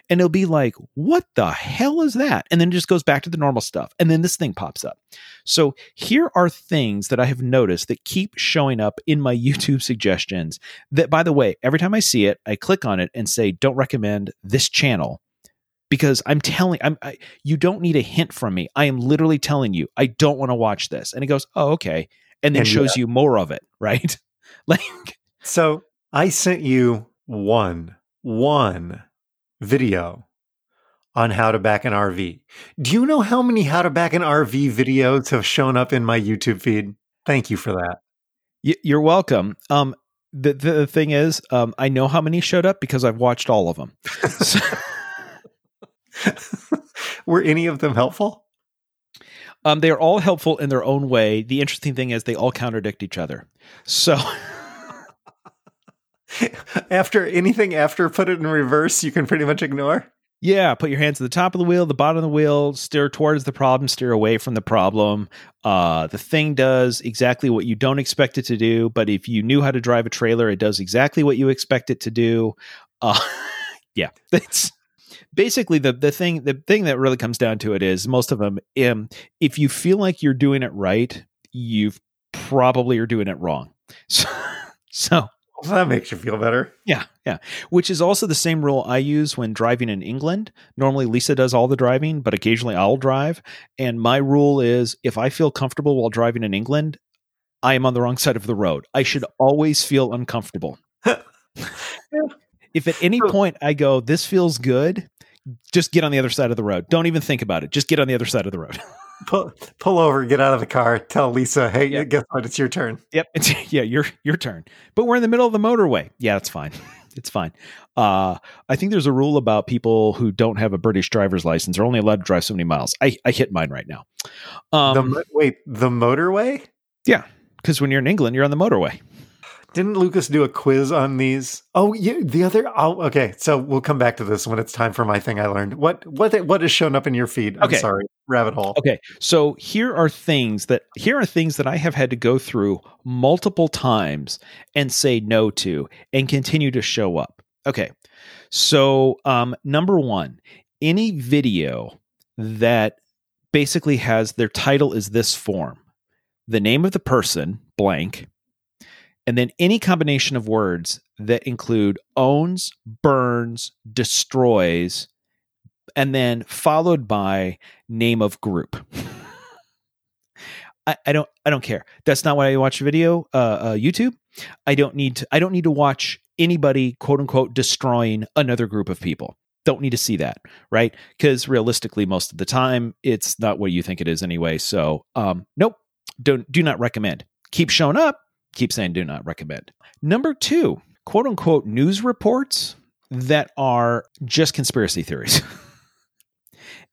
And it'll be like, what the hell is that? And then it just goes back to the normal stuff. And then this thing pops up. So here are things that I have noticed that keep showing up in my YouTube suggestions that, by the way, every time I see it, I click on it and say, don't recommend this channel, because I'm telling I'm, I, you don't need a hint from me. I am literally telling you, I don't want to watch this. And it goes, oh, okay. And then and shows yeah. you more of it. Right. Like, so I sent you one, one. video on how to back an R V. Do you know how many how to back an R V videos have shown up in my YouTube feed? Thank you for that. You're welcome. Um, the, the thing is, um, I know how many showed up because I've watched all of them. So. Were any of them helpful? Um, they are all helpful in their own way. The interesting thing is they all contradict each other. So... After anything after put it in reverse, you can pretty much ignore. Yeah. Put your hands at the top of the wheel, the bottom of the wheel, steer towards the problem, steer away from the problem. Uh, the thing does exactly what you don't expect it to do. But if you knew how to drive a trailer, it does exactly what you expect it to do. Uh, yeah. That's basically the, the thing, the thing that really comes down to it is most of them. Um, if you feel like you're doing it right, you've probably are doing it wrong. So, so. Well, that makes you feel better. Yeah. Yeah. Which is also the same rule I use when driving in England. Normally Lisa does all the driving, but occasionally I'll drive. And my rule is if I feel comfortable while driving in England, I am on the wrong side of the road. I should always feel uncomfortable. If at any point I go, this feels good, just get on the other side of the road. Don't even think about it. Just get on the other side of the road. Pull, pull over, get out of the car, tell Lisa, hey, yep. guess what? It's your turn. Yep. It's, yeah, your your turn. But we're in the middle of the motorway. Yeah, that's fine. It's fine. Uh, I think there's a rule about people who don't have a British driver's license are only allowed to drive so many miles. I, I hit mine right now. Um, the, wait, the motorway? Yeah, because when you're in England, you're on the motorway. Didn't Lucas do a quiz on these? Oh, you, the other. Oh, okay. So we'll come back to this when it's time for my thing I learned. What what what has shown up in your feed? I'm okay. sorry, rabbit hole. Okay. So here are things that here are things that I have had to go through multiple times and say no to, and continue to show up. Okay. So um, number one, any video that basically has their title is this form, the name of the person, blank. And then any combination of words that include owns, burns, destroys, and then followed by name of group. I, I don't, I don't care. That's not why I watch video, uh, uh, YouTube. I don't need to, I don't need to watch anybody, quote unquote, destroying another group of people. Don't need to see that. Right. Cause realistically, most of the time it's not what you think it is anyway. So, um, nope, don't, do not recommend. Keep showing up. Keep saying do not recommend. Number two, quote unquote, news reports that are just conspiracy theories.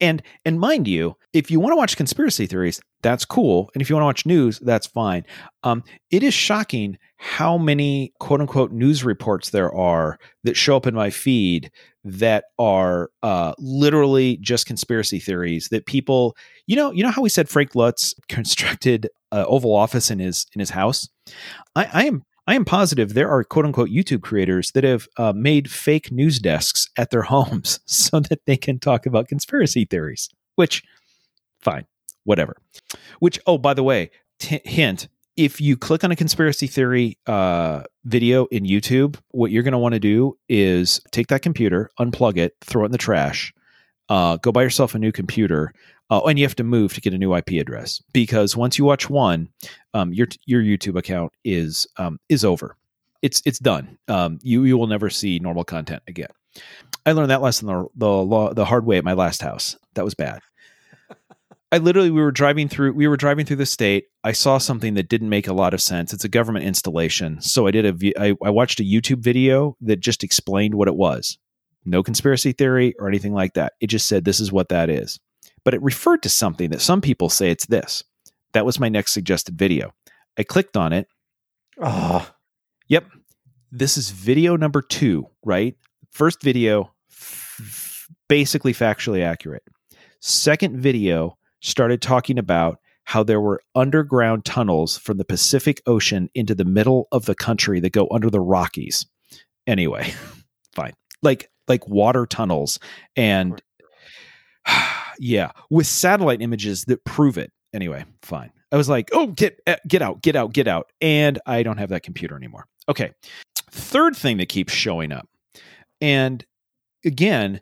and and mind you, if you want to watch conspiracy theories, that's cool. And if you want to watch news, that's fine. Um, it is shocking how many quote unquote news reports there are that show up in my feed that are uh, literally just conspiracy theories that people, you know, you know how we said Frank Lutz constructed an Oval Office in his in his house? I, I am I am positive there are quote unquote YouTube creators that have uh, made fake news desks at their homes so that they can talk about conspiracy theories, which fine, whatever. Which, oh, by the way, t- hint. If you click on a conspiracy theory uh, video in YouTube, what you're going to want to do is take that computer, unplug it, throw it in the trash, Uh, go buy yourself a new computer, uh, and you have to move to get a new I P address, because once you watch one, um, your your YouTube account is um, is over. It's it's done. Um, you you will never see normal content again. I learned that lesson the the, law, the hard way at my last house. That was bad. I literally we were driving through we were driving through the state. I saw something that didn't make a lot of sense. It's a government installation, so I did a I, I watched a YouTube video that just explained what it was. No conspiracy theory or anything like that. It just said, this is what that is. But it referred to something that some people say it's this. That was my next suggested video. I clicked on it. Oh, yep. This is video number two, right? First video, f- basically factually accurate. Second video started talking about how there were underground tunnels from the Pacific Ocean into the middle of the country that go under the Rockies. Anyway, fine. Like, like water tunnels and yeah, with satellite images that prove it. Anyway, fine. I was like, oh, get, get out, get out, get out. And I don't have that computer anymore. Okay. Third thing that keeps showing up. And again,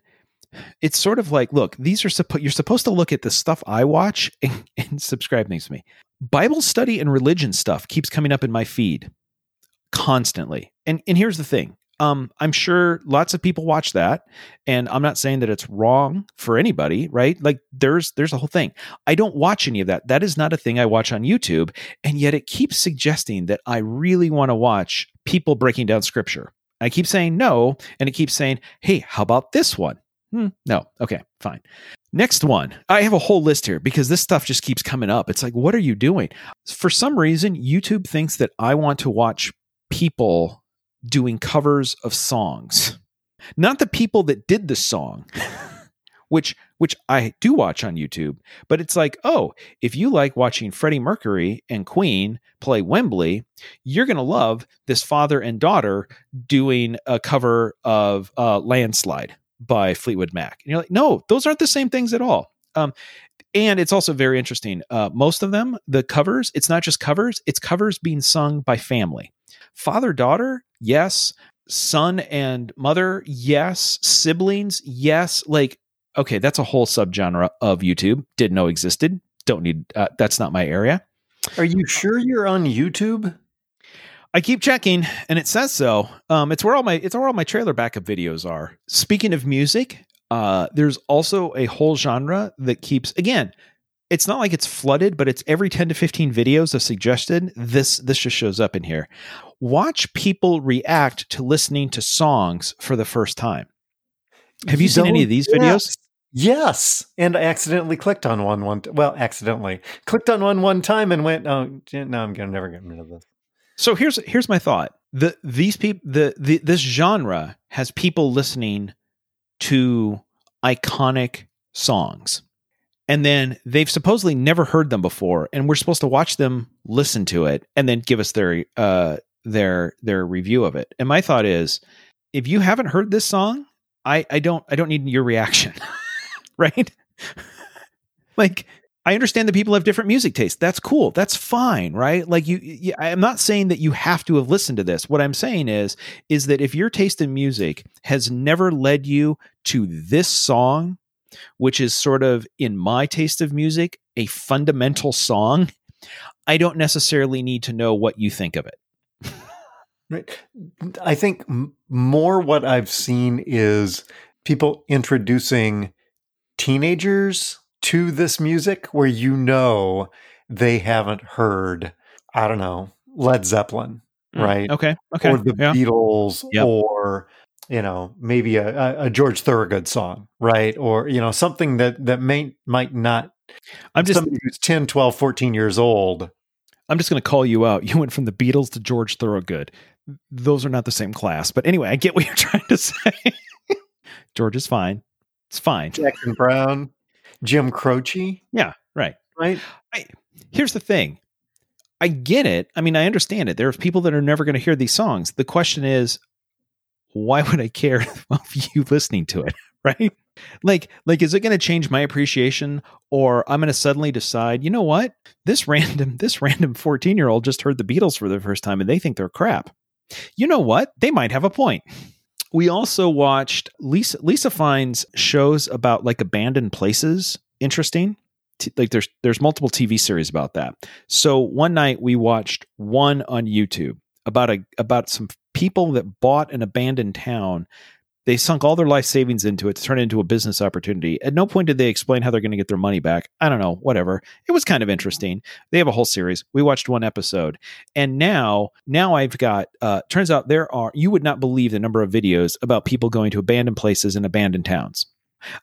it's sort of like, look, these are supposed, you're supposed to look at the stuff I watch and, and subscribe things to me. Bible study and religion stuff keeps coming up in my feed constantly. And, and here's the thing. Um, I'm sure lots of people watch that, and I'm not saying that it's wrong for anybody, right? Like there's, there's a whole thing. I don't watch any of that. That is not a thing I watch on YouTube. And yet it keeps suggesting that I really want to watch people breaking down scripture. I keep saying no. And it keeps saying, hey, how about this one? Hmm, no. Okay, fine. Next one. I have a whole list here because this stuff just keeps coming up. It's like, what are you doing? For some reason, YouTube thinks that I want to watch people doing covers of songs, not the people that did the song, which, which I do watch on YouTube, but it's like, oh, if you like watching Freddie Mercury and Queen play Wembley, you're going to love this father and daughter doing a cover of uh Landslide by Fleetwood Mac. And you're like, no, those aren't the same things at all. Um, And it's also very interesting. Uh, most of them, the covers, it's not just covers, it's covers being sung by family. Father, daughter, yes. Son and mother, yes. Siblings, yes. Like, okay, that's a whole subgenre of YouTube. Didn't know existed. Don't need, uh, that's not my area. Are you sure you're on YouTube? I keep checking and it says so. Um, it's where all my, it's where all my trailer backup videos are. Speaking of music, Uh, there's also a whole genre that keeps, again, it's not like it's flooded, but it's every ten to fifteen videos I've suggested. This, this just shows up in here. Watch people react to listening to songs for the first time. Have you, you seen any of these yeah. videos? Yes. And I accidentally clicked on one, one, well, accidentally clicked on one, one time and went, oh, no, I'm going to never get rid of this. So here's, here's my thought. The, these people, the, the, this genre has people listening to iconic songs, and then they've supposedly never heard them before, and we're supposed to watch them listen to it and then give us their uh their their review of it. And my thought is, if you haven't heard this song, i i don't i don't need your reaction. Right? Like, I understand that people have different music tastes. That's cool. That's fine, right? Like you, you, I'm not saying that you have to have listened to this. What I'm saying is, is that if your taste in music has never led you to this song, which is sort of, in my taste of music, a fundamental song, I don't necessarily need to know what you think of it. Right. I think more what I've seen is people introducing teenagers to this music where, you know, they haven't heard, I don't know, Led Zeppelin, mm, right? Okay. Okay. Or the yeah. Beatles, yep. Or, you know, maybe a, a George Thorogood song, right? Or, you know, something that, that may, might not, I'm just somebody who's ten, twelve, fourteen years old. I'm just going to call you out. You went from the Beatles to George Thorogood. Those are not the same class, but anyway, I get what you're trying to say. George is fine. It's fine. Jackson Brown. Jim Croce. Yeah, right. Right. I, here's the thing. I get it. I mean, I understand it. There are people that are never going to hear these songs. The question is, why would I care of you listening to it? Right? Like, like, is it going to change my appreciation, or I'm going to suddenly decide, you know what? This random, this random fourteen year old just heard the Beatles for the first time and they think they're crap. You know what? They might have a point. We also watched, Lisa Lisa finds shows about like abandoned places interesting. T- like there's there's multiple T V series about that. So one night we watched one on YouTube about a about some people that bought an abandoned town. They sunk all their life savings into it to turn it into a business opportunity. At no point did they explain how they're going to get their money back. I don't know, whatever. It was kind of interesting. They have a whole series. We watched one episode. And now, now I've got, uh, turns out there are, you would not believe the number of videos about people going to abandoned places and abandoned towns.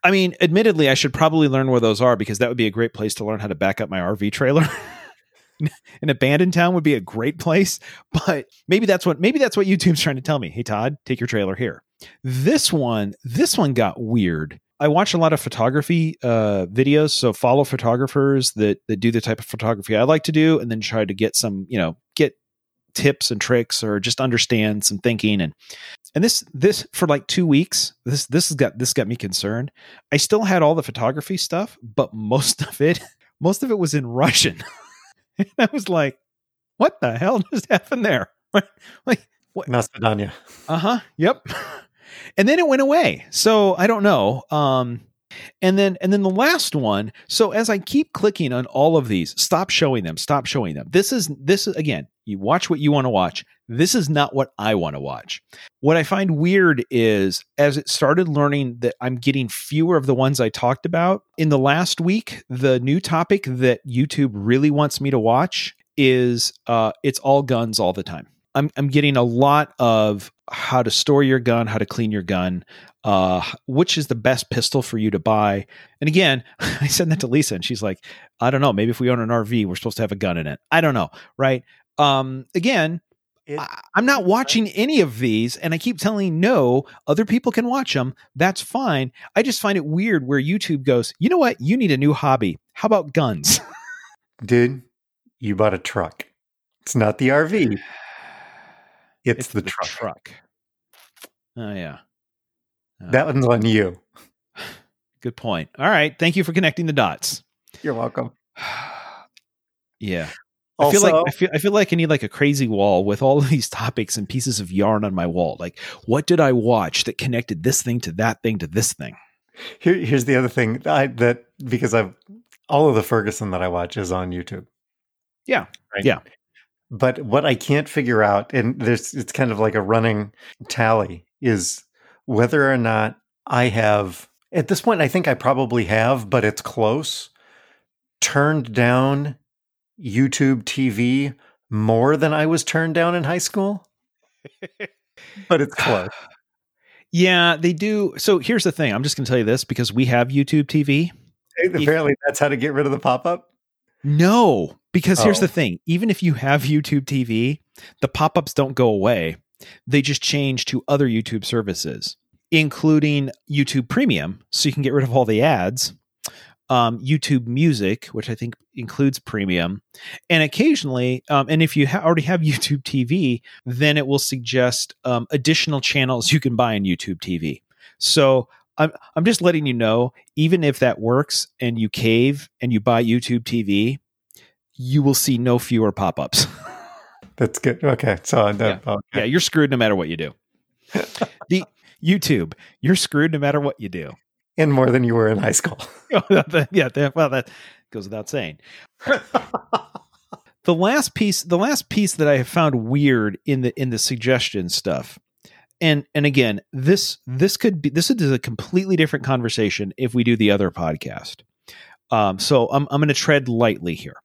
I mean, admittedly, I should probably learn where those are because that would be a great place to learn how to back up my R V trailer. An abandoned town would be a great place, but maybe that's what, maybe that's what YouTube's trying to tell me. Hey, Todd, take your trailer here. This one, this one got weird. I watch a lot of photography uh, videos. So follow photographers that, that do the type of photography I like to do, and then try to get some, you know, get tips and tricks or just understand some thinking. And, and this, this for like two weeks, this, this has got, this got me concerned. I still had all the photography stuff, but most of it, most of it was in Russian. And I was like, what the hell just happened there? Like, what? Macedonia. Uh-huh. Yep. And then it went away. So I don't know. Um, and then, and then the last one. So as I keep clicking on all of these, stop showing them, stop showing them. This is, this is, again, you watch what you want to watch. This is not what I want to watch. What I find weird is as it started learning that I'm getting fewer of the ones I talked about in the last week, the new topic that YouTube really wants me to watch is, uh, it's all guns all the time. I'm I'm getting a lot of how to store your gun, how to clean your gun, uh, which is the best pistol for you to buy. And again, I sent that to Lisa and she's like, I don't know, maybe if we own an R V, we're supposed to have a gun in it. I don't know. Right. Um, again, it, I, I'm not watching any of these and I keep telling no, other people can watch them. That's fine. I just find it weird where YouTube goes, you know what? You need a new hobby. How about guns? Dude, you bought a truck. It's not the R V. It's, it's the, the truck. truck. Oh, yeah. Uh, that one's on you. Good point. All right. Thank you for connecting the dots. You're welcome. Yeah. Also, I feel like I feel, I feel like I need like a crazy wall with all of these topics and pieces of yarn on my wall. Like, what did I watch that connected this thing to that thing to this thing? Here, here's the other thing I, that because I've all of the Ferguson that I watch is on YouTube. Yeah. Right? Yeah. But what I can't figure out, and there's it's kind of like a running tally, is whether or not I have, at this point, I think I probably have, but it's close, turned down YouTube T V more than I was turned down in high school. But it's close. Yeah, they do. So here's the thing. I'm just going to tell you this because we have YouTube T V. Apparently, that's how to get rid of the pop-up. No, because oh. Here's the thing. Even if you have YouTube T V, the pop-ups don't go away. They just change to other YouTube services, including YouTube Premium. So you can get rid of all the ads, um, YouTube Music, which I think includes Premium. And occasionally, um, and if you ha- already have YouTube T V, then it will suggest um, additional channels you can buy on YouTube T V. So I'm I'm just letting you know, even if that works and you cave and you buy YouTube T V, you will see no fewer pop-ups. That's good. Okay. So I'm done. Yeah. Okay. Yeah, you're screwed no matter what you do. The YouTube, you're screwed no matter what you do. And more than you were in high school. Yeah. Well, that goes without saying. The last piece, the last piece that I have found weird in the, in the suggestion stuff. And and again, this this could be this is a completely different conversation if we do the other podcast. Um, so I'm I'm going to tread lightly here.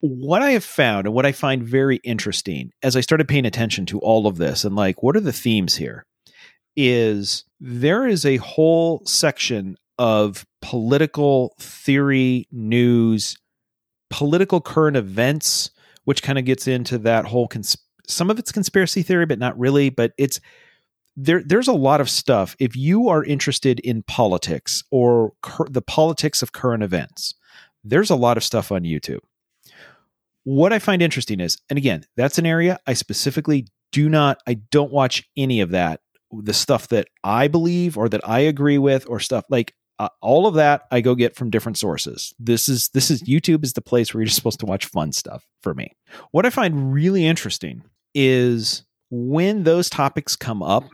What I have found and what I find very interesting as I started paying attention to all of this and like what are the themes here is there is a whole section of political theory, news, political current events, which kind of gets into that whole conspiracy. Some of it's conspiracy theory, but not really, but it's there. There's a lot of stuff. If you are interested in politics or cur- the politics of current events, there's a lot of stuff on YouTube. What I find interesting is, and again, that's an area I specifically do not, I don't watch any of that. The stuff that I believe or that I agree with or stuff like uh, all of that I go get from different sources. This is, this is YouTube is the place where you're supposed to watch fun stuff for me. What I find really interesting is when those topics come up,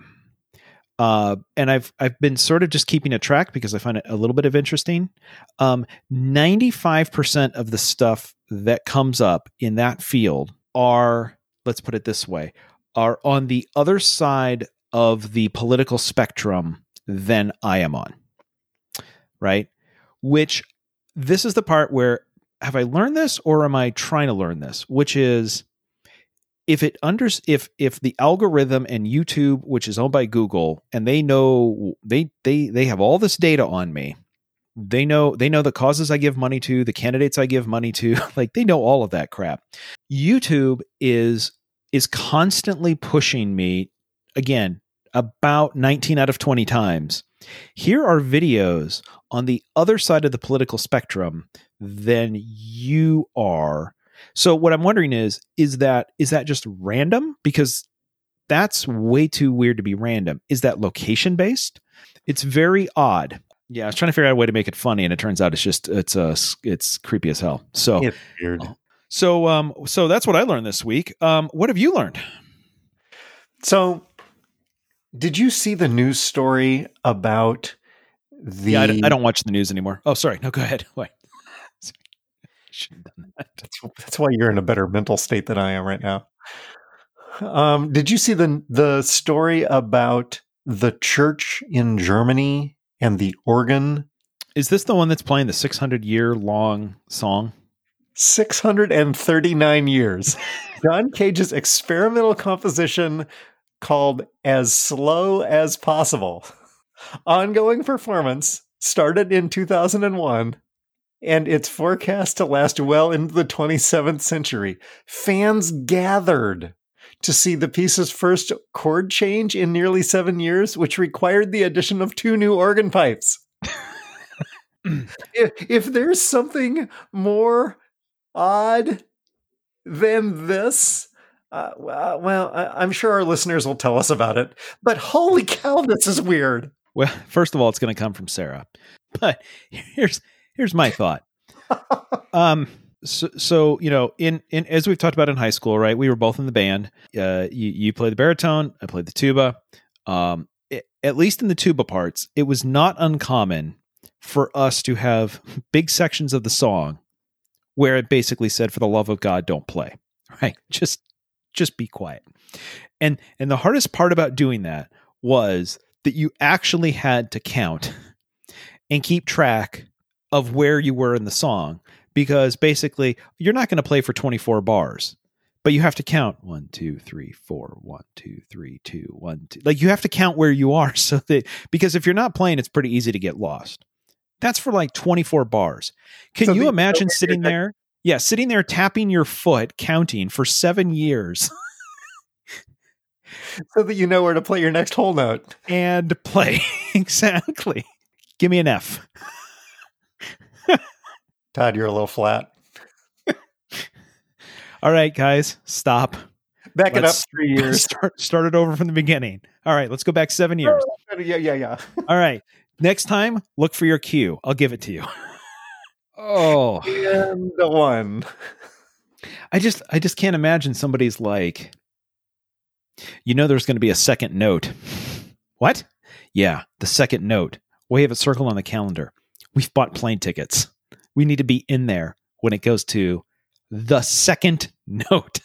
Uh, and I've I've been sort of just keeping a track because I find it a little bit of interesting. Um, ninety-five percent of the stuff that comes up in that field are, let's put it this way, are on the other side of the political spectrum than I am on, right? Which this is the part where, have I learned this or am I trying to learn this? Which is, if it under, if if the algorithm and YouTube, which is owned by Google, and they know they they they have all this data on me, they know they know the causes I give money to, the candidates I give money to, like they know all of that crap. YouTube is is constantly pushing me, again, about nineteen out of twenty times. Here are videos on the other side of the political spectrum than you are. So what I'm wondering is, is that, is that just random? Because that's way too weird to be random. Is that location based? It's very odd. Yeah. I was trying to figure out a way to make it funny, and it turns out it's just, it's a, uh, it's creepy as hell. So, it's weird. so, um, so that's what I learned this week. Um, what have you learned? So did you see the news story about the, yeah, I, don't, I don't watch the news anymore. Oh, sorry. No, go ahead. Wait. That's, that's why you're in a better mental state than I am right now. Um, did you see the the story about the church in Germany and the organ? Is this the one that's playing the six hundred year long song? six hundred thirty-nine years. John Cage's experimental composition called As Slow As Possible. Ongoing performance started in two thousand one. And it's forecast to last well into the twenty-seventh century. Fans gathered to see the piece's first chord change in nearly seven years, which required the addition of two new organ pipes. if, if there's something more odd than this, uh, well, I, I'm sure our listeners will tell us about it. But holy cow, this is weird. Well, first of all, it's going to come from Sarah. But here's... Here's my thought. Um, so, so, you know, in, in, as we've talked about in high school, right, we were both in the band. Uh, you, you played the baritone. I played the tuba. Um, it, at least in the tuba parts, it was not uncommon for us to have big sections of the song where it basically said, for the love of God, don't play, right? Just, just be quiet. And, and the hardest part about doing that was that you actually had to count and keep track of where you were in the song, because basically you're not going to play for twenty-four bars, but you have to count one, two, three, four, one, two, three, two, one, two. Like you have to count where you are. So that, because if you're not playing, it's pretty easy to get lost. That's for like twenty-four bars. Can so you the, imagine so sitting like, there? Yeah. Sitting there, tapping your foot, counting for seven years. So that you know where to play your next whole note and play. Exactly. Give me an F. Todd, you're a little flat. All right, guys, stop. Back let's it up three years. Start, start it over from the beginning. All right, let's go back seven years. Yeah, yeah, yeah. All right, next time, look for your cue. I'll give it to you. Oh, and the one. I just, I just can't imagine somebody's like, you know, there's going to be a second note. What? Yeah, the second note. We have it circled on the calendar. We've bought plane tickets. We need to be in there when it goes to the second note.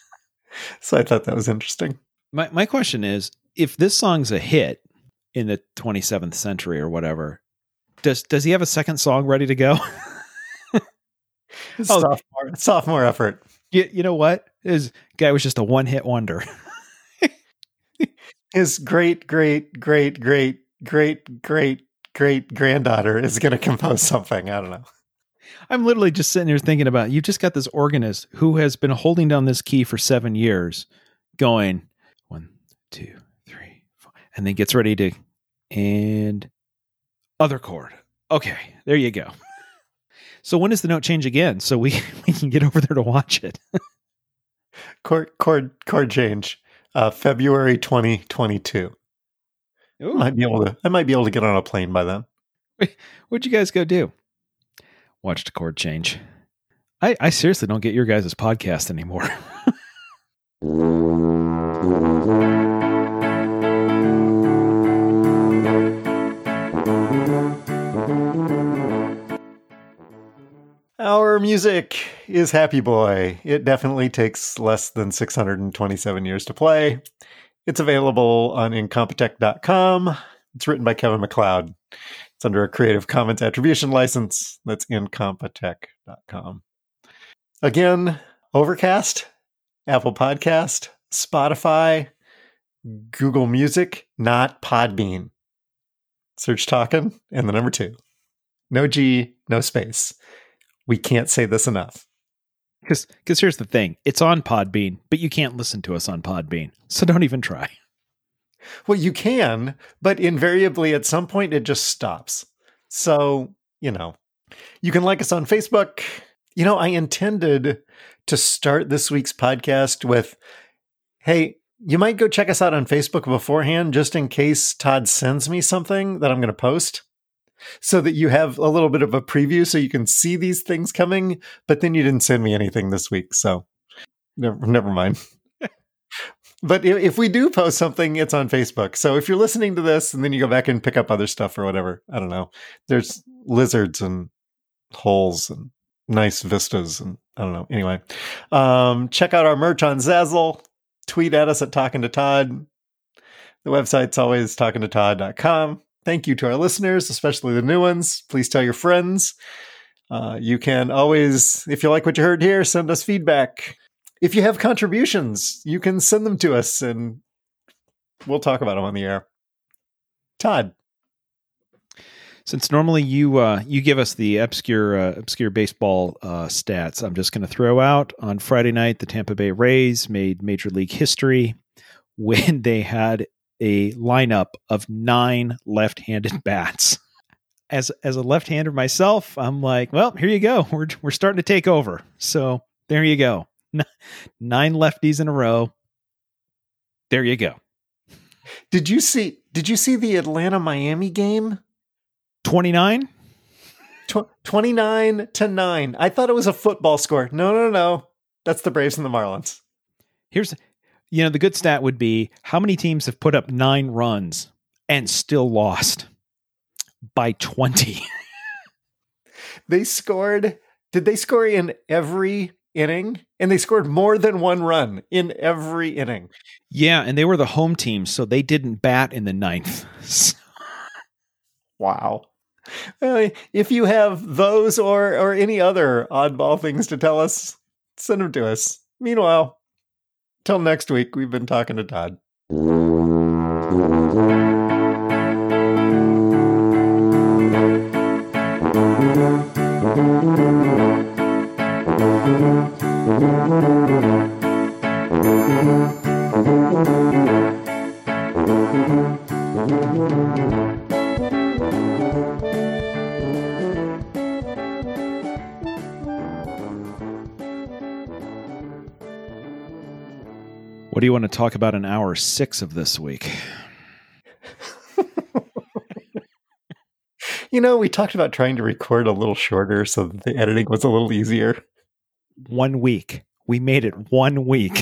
So I thought that was interesting. My my question is, if this song's a hit in the twenty-seventh century or whatever, does does he have a second song ready to go? sophomore, sophomore effort. You, you know what? His guy was just a one-hit wonder. His great, great, great, great, great, great, great granddaughter is going to compose something. I don't know. I'm literally just sitting here thinking about, you've just got this organist who has been holding down this key for seven years going one, two, three, four, and then gets ready to, and other chord. Okay. There you go. So when does the note change again? So we, we can get over there to watch it. chord, chord, chord change, uh, February, twenty twenty-two. Ooh. I might be able to, I might be able to get on a plane by then. What'd you guys go do? Watched a chord change. I, I seriously don't get your guys' podcast anymore. Our music is Happy Boy. It definitely takes less than six hundred twenty-seven years to play. It's available on incompetech dot com. It's written by Kevin MacLeod. It's under a Creative Commons attribution license. That's incompetech dot com. Again, Overcast, Apple Podcast, Spotify, Google Music, not Podbean. Search Talkin' and the number two. No G, no space. We can't say this enough. Because here's the thing. It's on Podbean, but you can't listen to us on Podbean. So don't even try. Well, you can, but invariably at some point it just stops. So, you know, you can like us on Facebook. You know, I intended to start this week's podcast with, hey, you might go check us out on Facebook beforehand, just in case Todd sends me something that I'm going to post, so that you have a little bit of a preview so you can see these things coming. But then you didn't send me anything this week, so never, never mind. But if we do post something, it's on Facebook. So if you're listening to this and then you go back and pick up other stuff or whatever, I don't know. There's lizards and holes and nice vistas and I don't know. Anyway, um, check out our merch on Zazzle. Tweet at us at Talkin' to Todd. The website's always talkin to todd dot com. Thank you to our listeners, especially the new ones. Please tell your friends. Uh, you can always, if you like what you heard here, send us feedback. If you have contributions, you can send them to us and we'll talk about them on the air. Todd. Since normally you uh, you give us the obscure uh, obscure baseball uh, stats, I'm just going to throw out on Friday night, the Tampa Bay Rays made Major League history when they had a lineup of nine left-handed bats. As as a left-hander myself, I'm like, well, here you go. We're we're starting to take over. So there you go. Nine lefties in a row. There you go. Did you see? Did you see the Atlanta-Miami game? twenty-nine? twenty-nine to nine. I thought it was a football score. No, no, no. That's the Braves and the Marlins. Here's, you know, the good stat would be how many teams have put up nine runs and still lost by twenty. They scored. Did they score in every inning? And they scored more than one run in every inning. Yeah. And they were the home team, so they didn't bat in the ninth. Wow. Uh, if you have those or, or any other oddball things to tell us, send them to us. Meanwhile, till next week, we've been talking to Todd. What do you want to talk about in hour six of this week? You know, we talked about trying to record a little shorter so that the editing was a little easier. One week. We made it one week.